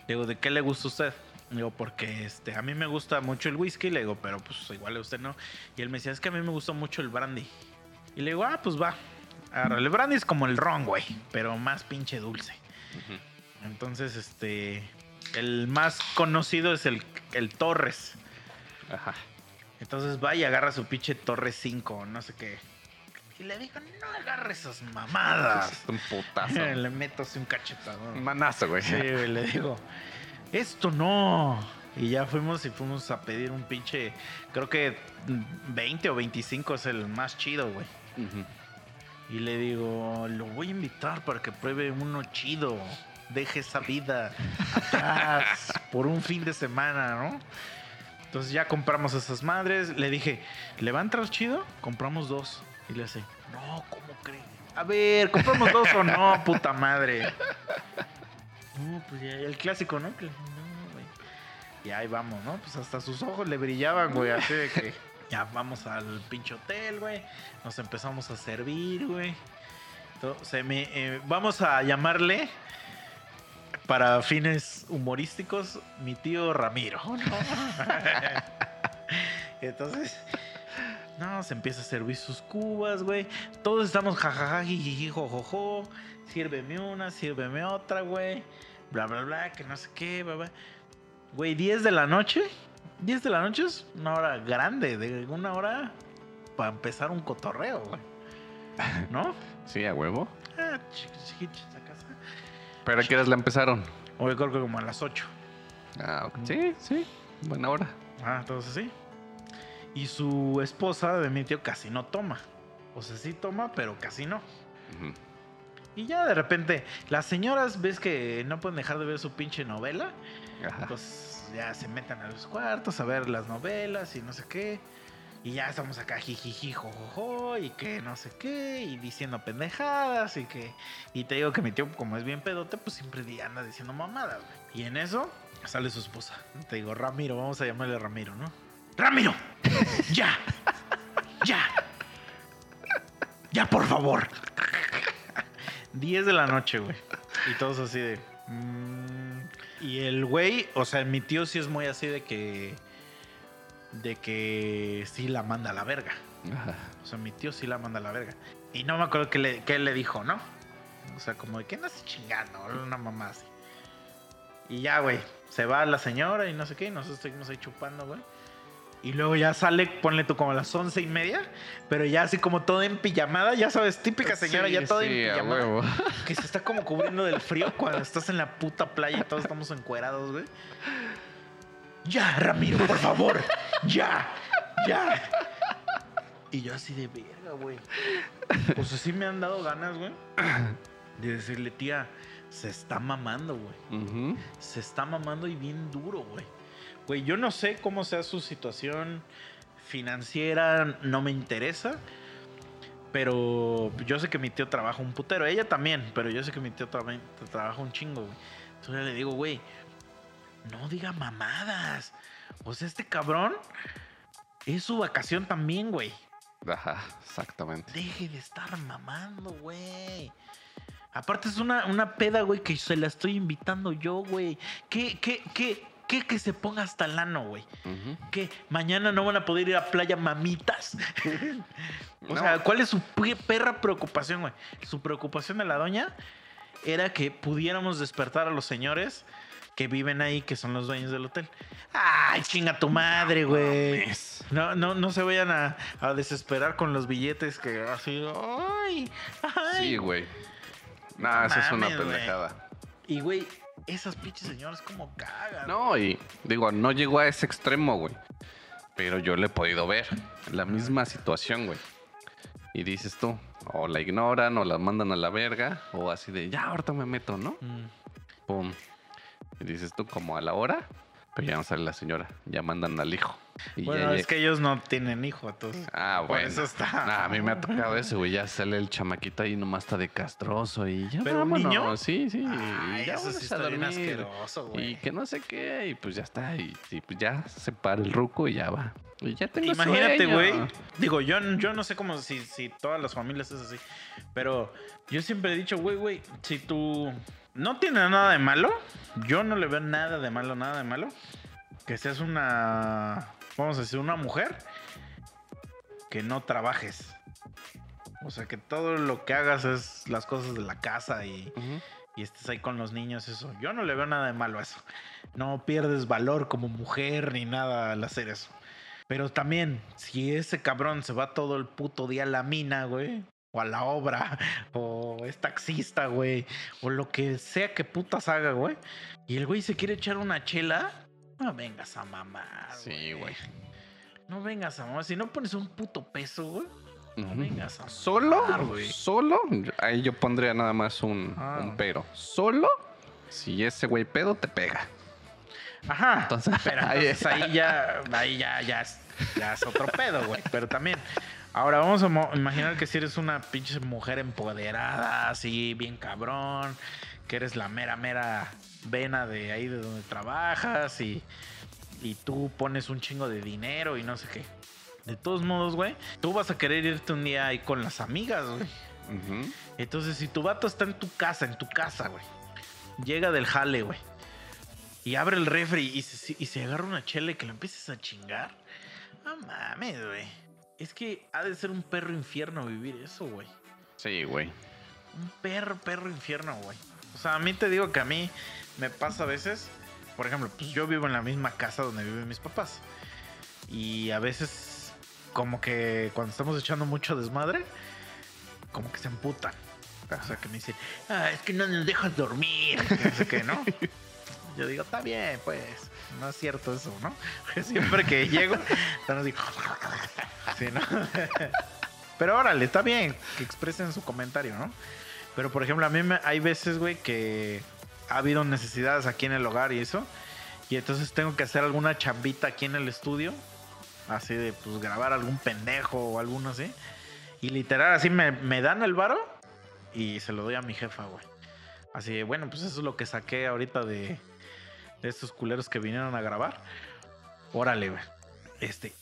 Le digo, ¿de qué le gusta a usted? Le digo, porque a mí me gusta mucho el whisky. Le digo, pero pues igual a usted no. Y él me decía, es que a mí me gusta mucho el brandy. Y le digo, ah, pues va. Ahora, el brandy es como el ron, güey, pero más pinche dulce. Uh-huh. Entonces, el más conocido es el Torres. Ajá. Entonces va y agarra su pinche Torres 5, no sé qué. Y le digo, no agarres esas mamadas. Es un putazo. Le meto así un cachetadón. Un manazo, güey. Sí, güey, le digo, esto no. Y ya fuimos a pedir un pinche, creo que 20 o 25 es el más chido, güey. Uh-huh. Y le digo, lo voy a invitar para que pruebe uno chido. Deje esa vida atrás por un fin de semana, ¿no? Entonces ya compramos esas madres. Le dije, ¿le va a entrar chido? Compramos 2. Y le hace, no, ¿cómo creen? A ver, ¿compramos 2 o no, puta madre? No, pues ya, el clásico, ¿no? Y ahí vamos, ¿no? Pues hasta sus ojos le brillaban, güey. Así de que ya vamos al pinche hotel, güey. Nos empezamos a servir, güey. Entonces, vamos a llamarle, para fines humorísticos, mi tío Ramiro, ¿no? Entonces, no, se empieza a servir sus cubas, güey. Todos estamos jajaja, jijiji, jojojo. Sírveme una, sírveme otra, güey. Bla, bla, bla, que no sé qué, bla, bla. Güey, 10 de la noche. 10 de la noche es una hora grande, de una hora para empezar un cotorreo, güey. ¿No? Sí, a huevo. Ah, chiquichis a casa. ¿Pero a qué horas la empezaron? Oye, creo que como a las 8. Ah, ok. Sí, sí. Buena hora. Ah, entonces sí. Y su esposa de mi tío casi no toma. O sea, sí toma, pero casi no. Uh-huh. Y ya de repente, las señoras ves que no pueden dejar de ver su pinche novela. Ajá. Pues ya se meten a los cuartos a ver las novelas y no sé qué. Y ya estamos acá jijiji, jojojo, y que no sé qué, y diciendo pendejadas y que... Y te digo que mi tío, como es bien pedote, pues siempre anda diciendo mamadas, güey. Y en eso sale su esposa. Te digo, Ramiro, vamos a llamarle Ramiro, ¿no? ¡Ramiro! ¡Ya! ¡Ya! ¡Ya, por favor! 10 de la noche, güey. Y todos así de... Y el güey, o sea, mi tío sí es muy así de que... De que sí la manda a la verga. Ajá. O sea, mi tío sí la manda a la verga. Y no me acuerdo qué le dijo, ¿no? O sea, como de que andas chingando, una mamá así. Y ya, güey, se va la señora y no sé qué. Y nosotros seguimos ahí chupando, güey. Y luego ya sale, ponle tú como a las 11:30, pero ya así como toda en pijamada, ya sabes, típica señora, sí, ya toda en pijamada. Huevo. Que se está como cubriendo del frío cuando estás en la puta playa y todos estamos encuerados, güey. ¡Ya, Ramiro, por favor! ¡Ya! ¡Ya! Y yo así de verga, güey. Pues así me han dado ganas, güey, de decirle, tía, se está mamando, güey. Uh-huh. Se está mamando y bien duro, güey. Güey, yo no sé cómo sea su situación financiera, no me interesa, Pero yo sé que mi tío trabaja un putero. Ella también, pero yo sé que mi tío también trabaja un chingo, güey. Entonces le digo, güey, no diga mamadas. O sea, este cabrón es su vacación también, güey. Ajá, exactamente. Deje de estar mamando, güey. Aparte es una peda, güey, que se la estoy invitando yo, güey. Que se ponga hasta el ano, güey. Uh-huh. Que mañana no van a poder ir a playa, mamitas. O sea, ¿cuál es su perra preocupación, güey? Su preocupación de la doña era que pudiéramos despertar a los señores que viven ahí, que son los dueños del hotel. ¡Ay, chinga tu madre, güey! No se vayan a desesperar con los billetes que así... ¡Ay! ¡Ay! Sí, güey. Nah, eso es una pendejada. Wey. Y, güey... Esas pinches señoras como cagan. No, y digo, no llegó a ese extremo, güey. Pero yo le he podido ver la misma situación, güey. Y dices tú, o la ignoran, o la mandan a la verga, o así de, ya, ahorita me meto, ¿no? Mm. Pum. Y dices tú, como a la hora, pero ya no sale la señora, ya mandan al hijo. Y bueno, es que ellos no tienen hijo, entonces. Ah, bueno. Por eso está. Nah, a mí me ha tocado eso, güey. Ya sale el chamaquito ahí, nomás está de castroso y ya. Pero vámonos. ¿Un niño? Sí. Ay, y ya eso sí está bien asqueroso, güey. Y que no sé qué, y pues ya está. Y pues ya se para el ruco y ya va. Y ya tengo sueño. Imagínate, güey. Digo, yo no sé cómo si todas las familias es así. Pero yo siempre he dicho, güey, si tú no tienes nada de malo, yo no le veo nada de malo. Que seas una... Vamos a decir, una mujer que no trabajes. O sea, que todo lo que hagas es las cosas de la casa y, uh-huh, y estés ahí con los niños, eso. Yo no le veo nada de malo a eso. No pierdes valor como mujer ni nada al hacer eso. Pero también, si ese cabrón se va todo el puto día a la mina, güey, o a la obra, o es taxista, güey, o lo que sea que putas haga, güey, y el güey se quiere echar una chela... No vengas a mamar. Sí, güey. No vengas a mamar. Si no pones un puto peso, güey. No vengas a mamar. Solo. Ahí yo pondría nada más un pero. Solo si ese güey pedo te pega. Ajá. Entonces ahí ya es otro pedo, güey. Pero también. Ahora vamos a imaginar que si eres una pinche mujer empoderada, así, bien cabrón. Que eres la mera vena de ahí de donde trabajas y tú pones un chingo de dinero y no sé qué. De todos modos, güey, tú vas a querer irte un día ahí con las amigas, güey. Uh-huh. Entonces, si tu vato está en tu casa, güey, llega del jale, güey, y abre el refri y se agarra una chela y que la empieces a chingar, no mames, güey. Es que ha de ser un perro infierno vivir eso, güey. Sí, güey. Un perro infierno, güey. O sea, a mí te digo que a mí me pasa a veces, por ejemplo, pues yo vivo en la misma casa donde viven mis papás. Y a veces, como que cuando estamos echando mucho desmadre, como que se emputan. O sea, que me dicen, es que no nos dejas dormir. No sé qué, ¿no? Yo digo, está bien, pues. No es cierto eso, ¿no? Siempre que llego, nos digo, sí, ¿no? Pero órale, está bien que expresen su comentario, ¿no? Pero, por ejemplo, a mí hay veces, güey, que ha habido necesidades aquí en el hogar y eso. Y entonces tengo que hacer alguna chambita aquí en el estudio. Así de, pues, grabar algún pendejo o alguno así. Y literal, así me dan el varo y se lo doy a mi jefa, güey. Así de, bueno, pues eso es lo que saqué ahorita de estos culeros que vinieron a grabar. Órale, güey.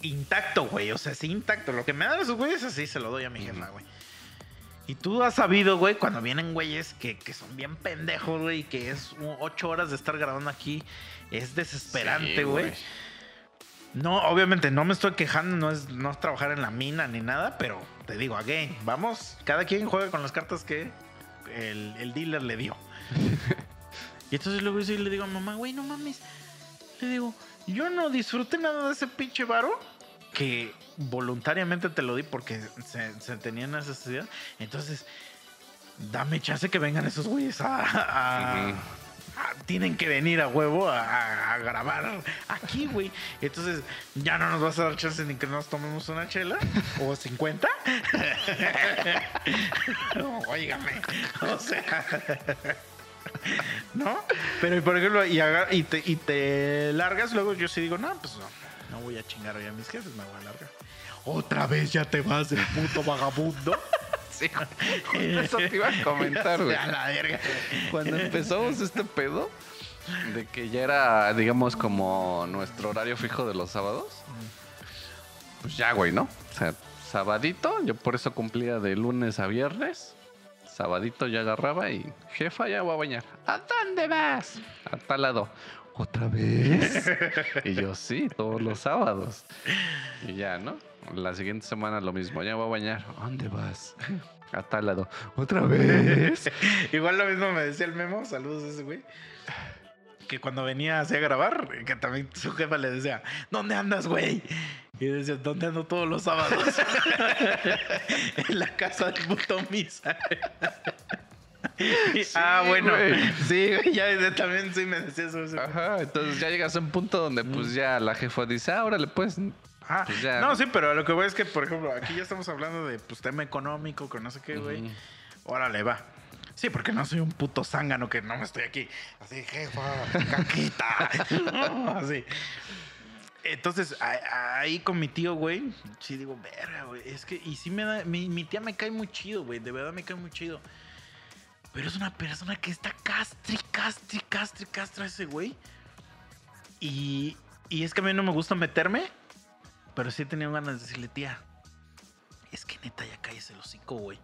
Intacto, güey. O sea, sí, intacto. Lo que me dan esos güeyes, así se lo doy a mi jefa, güey. Y tú has sabido, güey, cuando vienen güeyes que son bien pendejos, güey, que es 8 horas de estar grabando aquí, es desesperante, sí, güey. No, obviamente, no me estoy quejando, no es trabajar en la mina ni nada, pero te digo, again, vamos, cada quien juega con las cartas que el dealer le dio. Y entonces luego yo le digo a mamá, güey, no mames. Le digo, yo no disfruté nada de ese pinche varo que voluntariamente te lo di porque se tenía necesidad. Entonces, dame chance que vengan esos güeyes tienen que venir a huevo a grabar aquí, güey. Entonces, ya no nos vas a dar chance ni que nos tomemos una chela o 50. No, óigame. O sea... ¿No? Pero, por ejemplo, y te largas, luego yo sí digo, no, pues no voy a chingar hoy a mis jefes, me voy a largar. Otra vez ya te vas, el puto vagabundo. sí. Eso te iba a comentar, güey. A la verga. Cuando empezamos este pedo, de que ya era, digamos, como nuestro horario fijo de los sábados, pues ya, güey, ¿no? O sea, sabadito, yo por eso cumplía de lunes a viernes. Sabadito ya agarraba y, jefa, ya voy a bañar. ¿A dónde vas? A tal lado. ¿Otra vez? Y yo, sí, todos los sábados. Y ya, ¿no? La siguiente semana lo mismo. Ya voy a bañar. ¿A dónde vas? A tal lado. ¿Otra vez? Igual lo mismo me decía el Memo. Saludos a ese güey. Que cuando venía así a grabar, que también su jefa le decía, ¿dónde andas, güey? Y decía, ¿dónde ando todos los sábados? En la casa del puto Misa. Sí, bueno, güey. Sí, ya también sí me decía eso. Ajá, entonces ya llegas a un punto donde pues ya la jefa dice, órale, pues... Ah, pues ya, no, sí, pero lo que voy es que, por ejemplo, aquí ya estamos hablando de pues tema económico, que no sé qué, güey. Órale, va. Sí, porque no soy un puto zángano que no me estoy aquí. Así, jefa, caquita. No, así. Entonces, ahí con mi tío, güey, sí digo, verga, güey. Es que, y sí me da, mi tía me cae muy chido, güey. De verdad me cae muy chido. Pero es una persona que está castra ese güey. Y es que a mí no me gusta meterme, pero sí he tenido ganas de decirle, tía, es que neta, ya cállese el hocico, güey.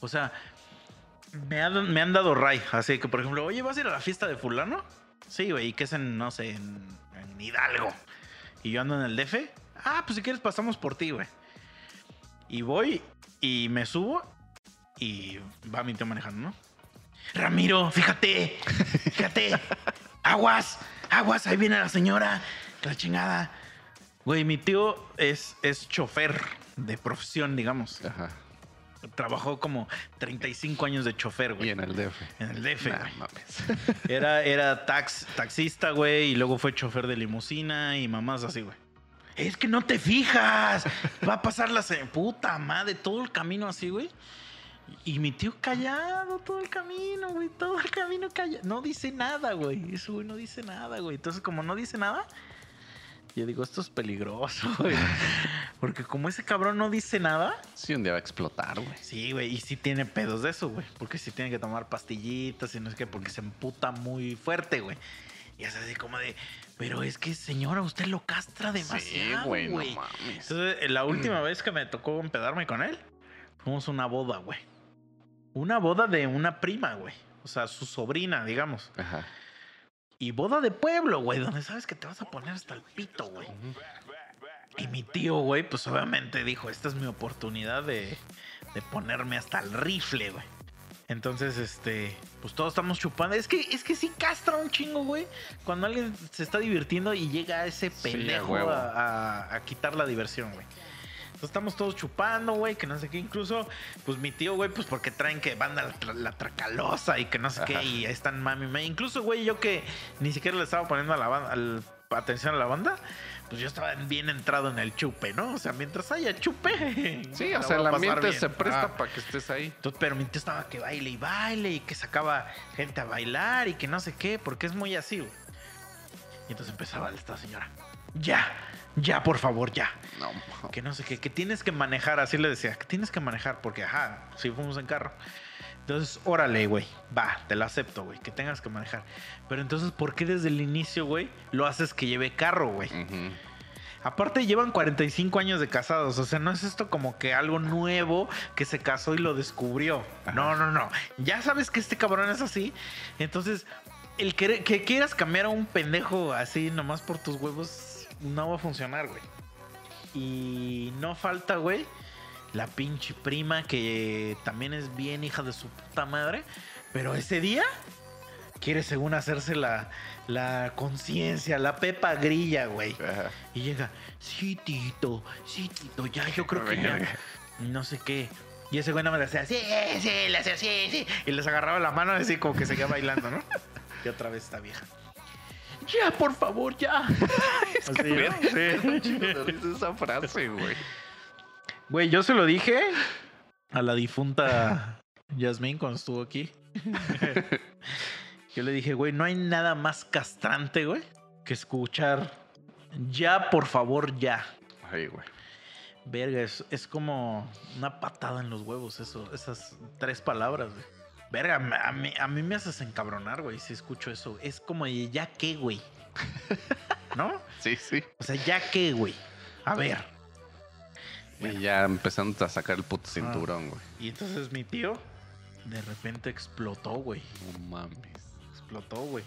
O sea, me han dado ray. Así que, por ejemplo, oye, ¿vas a ir a la fiesta de fulano? Sí, güey, que es en, no sé, en Hidalgo. Y yo ando en el DF. Ah, pues si quieres pasamos por ti, güey. Y voy y me subo y va mi tío manejando, ¿no? Ramiro, fíjate. Aguas, ahí viene la señora. La chingada. Güey, mi tío es chofer de profesión, digamos. Ajá. Trabajó como 35 años de chofer, güey. Y en el DF. Nah, mames. Era taxista, güey, y luego fue chofer de limusina y mamás así, güey. Es que no te fijas. Va a pasar la puta madre todo el camino así, güey. Y mi tío callado todo el camino, güey. Todo el camino callado. No dice nada, güey. Eso, güey, no dice nada, güey. Entonces, como no dice nada... Yo digo, esto es peligroso, güey. Porque como ese cabrón no dice nada... Sí, un día va a explotar, güey. Sí, güey. Y sí tiene pedos de eso, güey. Porque sí tiene que tomar pastillitas y no es que... Porque se emputa muy fuerte, güey. Y es así como de... Pero es que, señora, usted lo castra demasiado, sí, güey. No mames. Entonces, la última vez que me tocó empedarme con él... Fuimos a una boda, güey. Una boda de una prima, güey. O sea, su sobrina, digamos. Ajá. Y boda de pueblo, güey, donde sabes que te vas a poner hasta el pito, güey. Y mi tío, güey, pues obviamente dijo, esta es mi oportunidad de ponerme hasta el rifle, güey. Entonces, pues todos estamos chupando. Es que sí castra un chingo, güey, cuando alguien se está divirtiendo y llega ese pendejo sí, a quitar la diversión, güey. Entonces estamos todos chupando, güey, que no sé qué. Incluso, pues mi tío, güey, pues porque traen que banda la tracalosa y que no sé qué. Ajá. Y ahí están mami. Incluso, güey, yo que ni siquiera le estaba poniendo atención a la banda, pues yo estaba bien entrado en el chupe, ¿no? O sea, mientras haya chupe. Sí, o sea, el ambiente se presta para que estés ahí. Entonces, pero mi tío estaba que baile y que sacaba gente a bailar y que no sé qué, porque es muy así, güey. Y entonces empezaba esta señora. Ya, por favor, ya. No. Que no sé qué, que tienes que manejar, así le decía, que tienes que manejar, porque ajá, sí fuimos en carro. Entonces, órale, güey, va, te lo acepto, güey, que tengas que manejar. Pero entonces, ¿por qué desde el inicio, güey, lo haces que lleve carro, güey? Uh-huh. Aparte, llevan 45 años de casados, o sea, no es esto como que algo nuevo que se casó y lo descubrió. Ajá. No. Ya sabes que este cabrón es así, entonces, el que quieras cambiar a un pendejo así nomás por tus huevos... No va a funcionar, güey. Y no falta, güey, la pinche prima que también es bien hija de su puta madre. Pero ese día quiere según hacerse la conciencia, la pepa grilla, güey. Ajá. Y llega, sí, tito, ya, yo creo que ya, no sé qué. Y ese güey no me la hacía, sí. Y les agarraba la mano así como que seguía bailando, ¿no? Y otra vez está vieja. Ya, por favor, ya. Es que me dice esa frase, güey. Güey, yo se lo dije a la difunta Yasmín cuando estuvo aquí. Yo le dije, güey, no hay nada más castrante, güey, que escuchar ya, por favor, ya. Ay, güey. Verga, es como una patada en los huevos, eso, esas tres palabras, güey. Verga, a mí me haces encabronar, güey, si escucho eso. Es como, ¿ya qué, güey? ¿No? Sí, sí. O sea, ¿ya qué, güey? A ver. Y ya empezando a sacar el puto cinturón, güey. Y entonces mi tío de repente explotó, güey. No mames. Explotó, güey.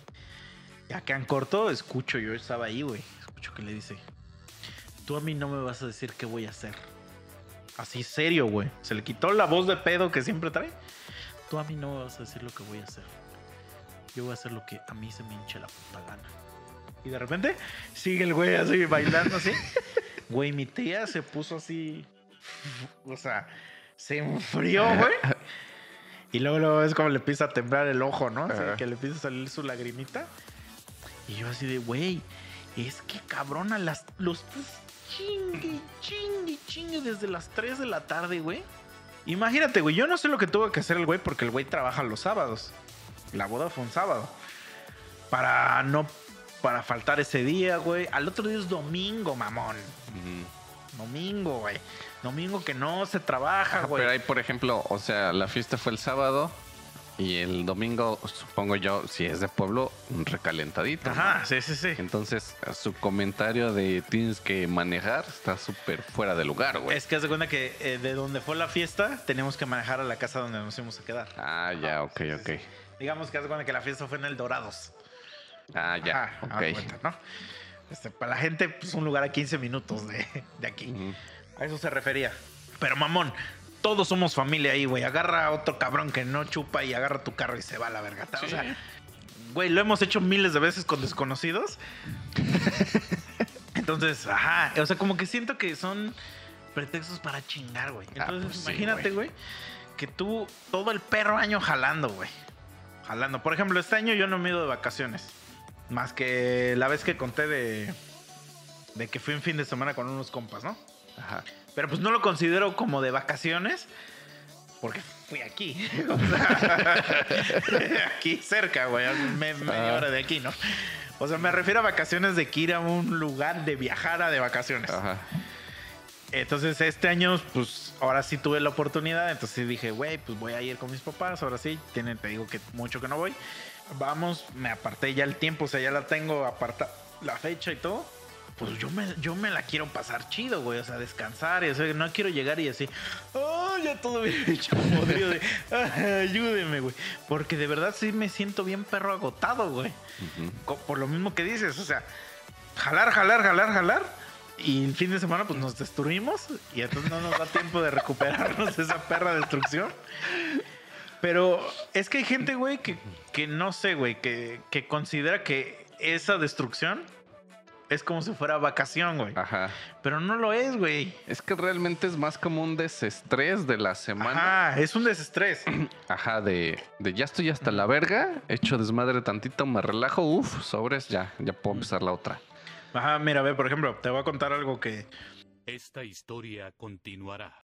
Ya que han corto, escucho, yo estaba ahí, güey. Escucho que le dice: tú a mí no me vas a decir qué voy a hacer. Así serio, güey. Se le quitó la voz de pedo que siempre trae. Tú a mí no me vas a decir lo que voy a hacer. Yo voy a hacer lo que a mí se me hinche la puta gana. Y de repente sigue el güey así bailando así. Güey, mi tía se puso así. O sea, se enfrió, güey. Y luego es como le empieza a temblar el ojo, ¿no? Así que le empieza a salir su lagrimita. Y yo así de, güey, es que cabrona, los chingue desde las 3 de la tarde, güey. Imagínate, güey, yo no sé lo que tuvo que hacer el güey porque el güey trabaja los sábados. La boda fue un sábado. Para faltar ese día, güey. Al otro día es domingo, mamón. Uh-huh. Domingo, güey. Domingo que no se trabaja, güey. Pero ahí, por ejemplo, o sea, la fiesta fue el sábado y el domingo, supongo yo, si es de pueblo, un recalentadito. Ajá, ¿no? Sí, sí, sí. Entonces, su comentario de tienes que manejar está súper fuera de lugar, güey. Es que haz de cuenta que de donde fue la fiesta, tenemos que manejar a la casa donde nos íbamos a quedar. Ah, ajá, ya, ok, sí, ok. Sí. Digamos que haz de cuenta que la fiesta fue en El Dorados. Ah, ya, ajá, ok. Cuenta, ¿no? Para la gente, pues un lugar a 15 minutos de aquí. Uh-huh. A eso se refería. Pero mamón, todos somos familia ahí, güey. Agarra a otro cabrón que no chupa y agarra tu carro y se va a la verga. Sí. O sea, güey, lo hemos hecho miles de veces con desconocidos. Entonces, ajá. O sea, como que siento que son pretextos para chingar, güey. Entonces, pues imagínate, güey, sí, que tú todo el perro año jalando, güey. Jalando. Por ejemplo, este año yo no me he ido de vacaciones. Más que la vez que conté de que fui un fin de semana con unos compas, ¿no? Ajá. Pero pues no lo considero como de vacaciones porque fui aquí. O sea, aquí cerca, güey. Media hora de aquí, ¿no? O sea, me refiero a vacaciones de que ir a un lugar, de viajar a de vacaciones. Ajá. Entonces, este año, pues, ahora sí tuve la oportunidad. Entonces dije, güey, pues voy a ir con mis papás. Ahora sí, te digo que mucho que no voy. Vamos, me aparté ya el tiempo. O sea, ya la tengo apartada, la fecha y todo. Pues yo me la quiero pasar chido, güey. O sea, descansar. Y, o sea, no quiero llegar y así, oh, ya todo bien hecho, podrido. Ayúdeme, güey. Porque de verdad sí me siento bien perro agotado, güey. Uh-huh. Por lo mismo que dices. O sea, jalar. Y el fin de semana, pues, nos destruimos. Y entonces no nos da tiempo de recuperarnos de esa perra destrucción. Pero es que hay gente, güey, que no sé, güey, que considera que esa destrucción es como si fuera vacación, güey. Ajá. Pero no lo es, güey. Es que realmente es más como un desestrés de la semana. Ajá, es un desestrés. Ajá, de ya estoy hasta la verga, hecho desmadre tantito, me relajo, uff, sobres, ya puedo empezar la otra. Ajá, mira, ve, por ejemplo, te voy a contar algo que... Esta historia continuará.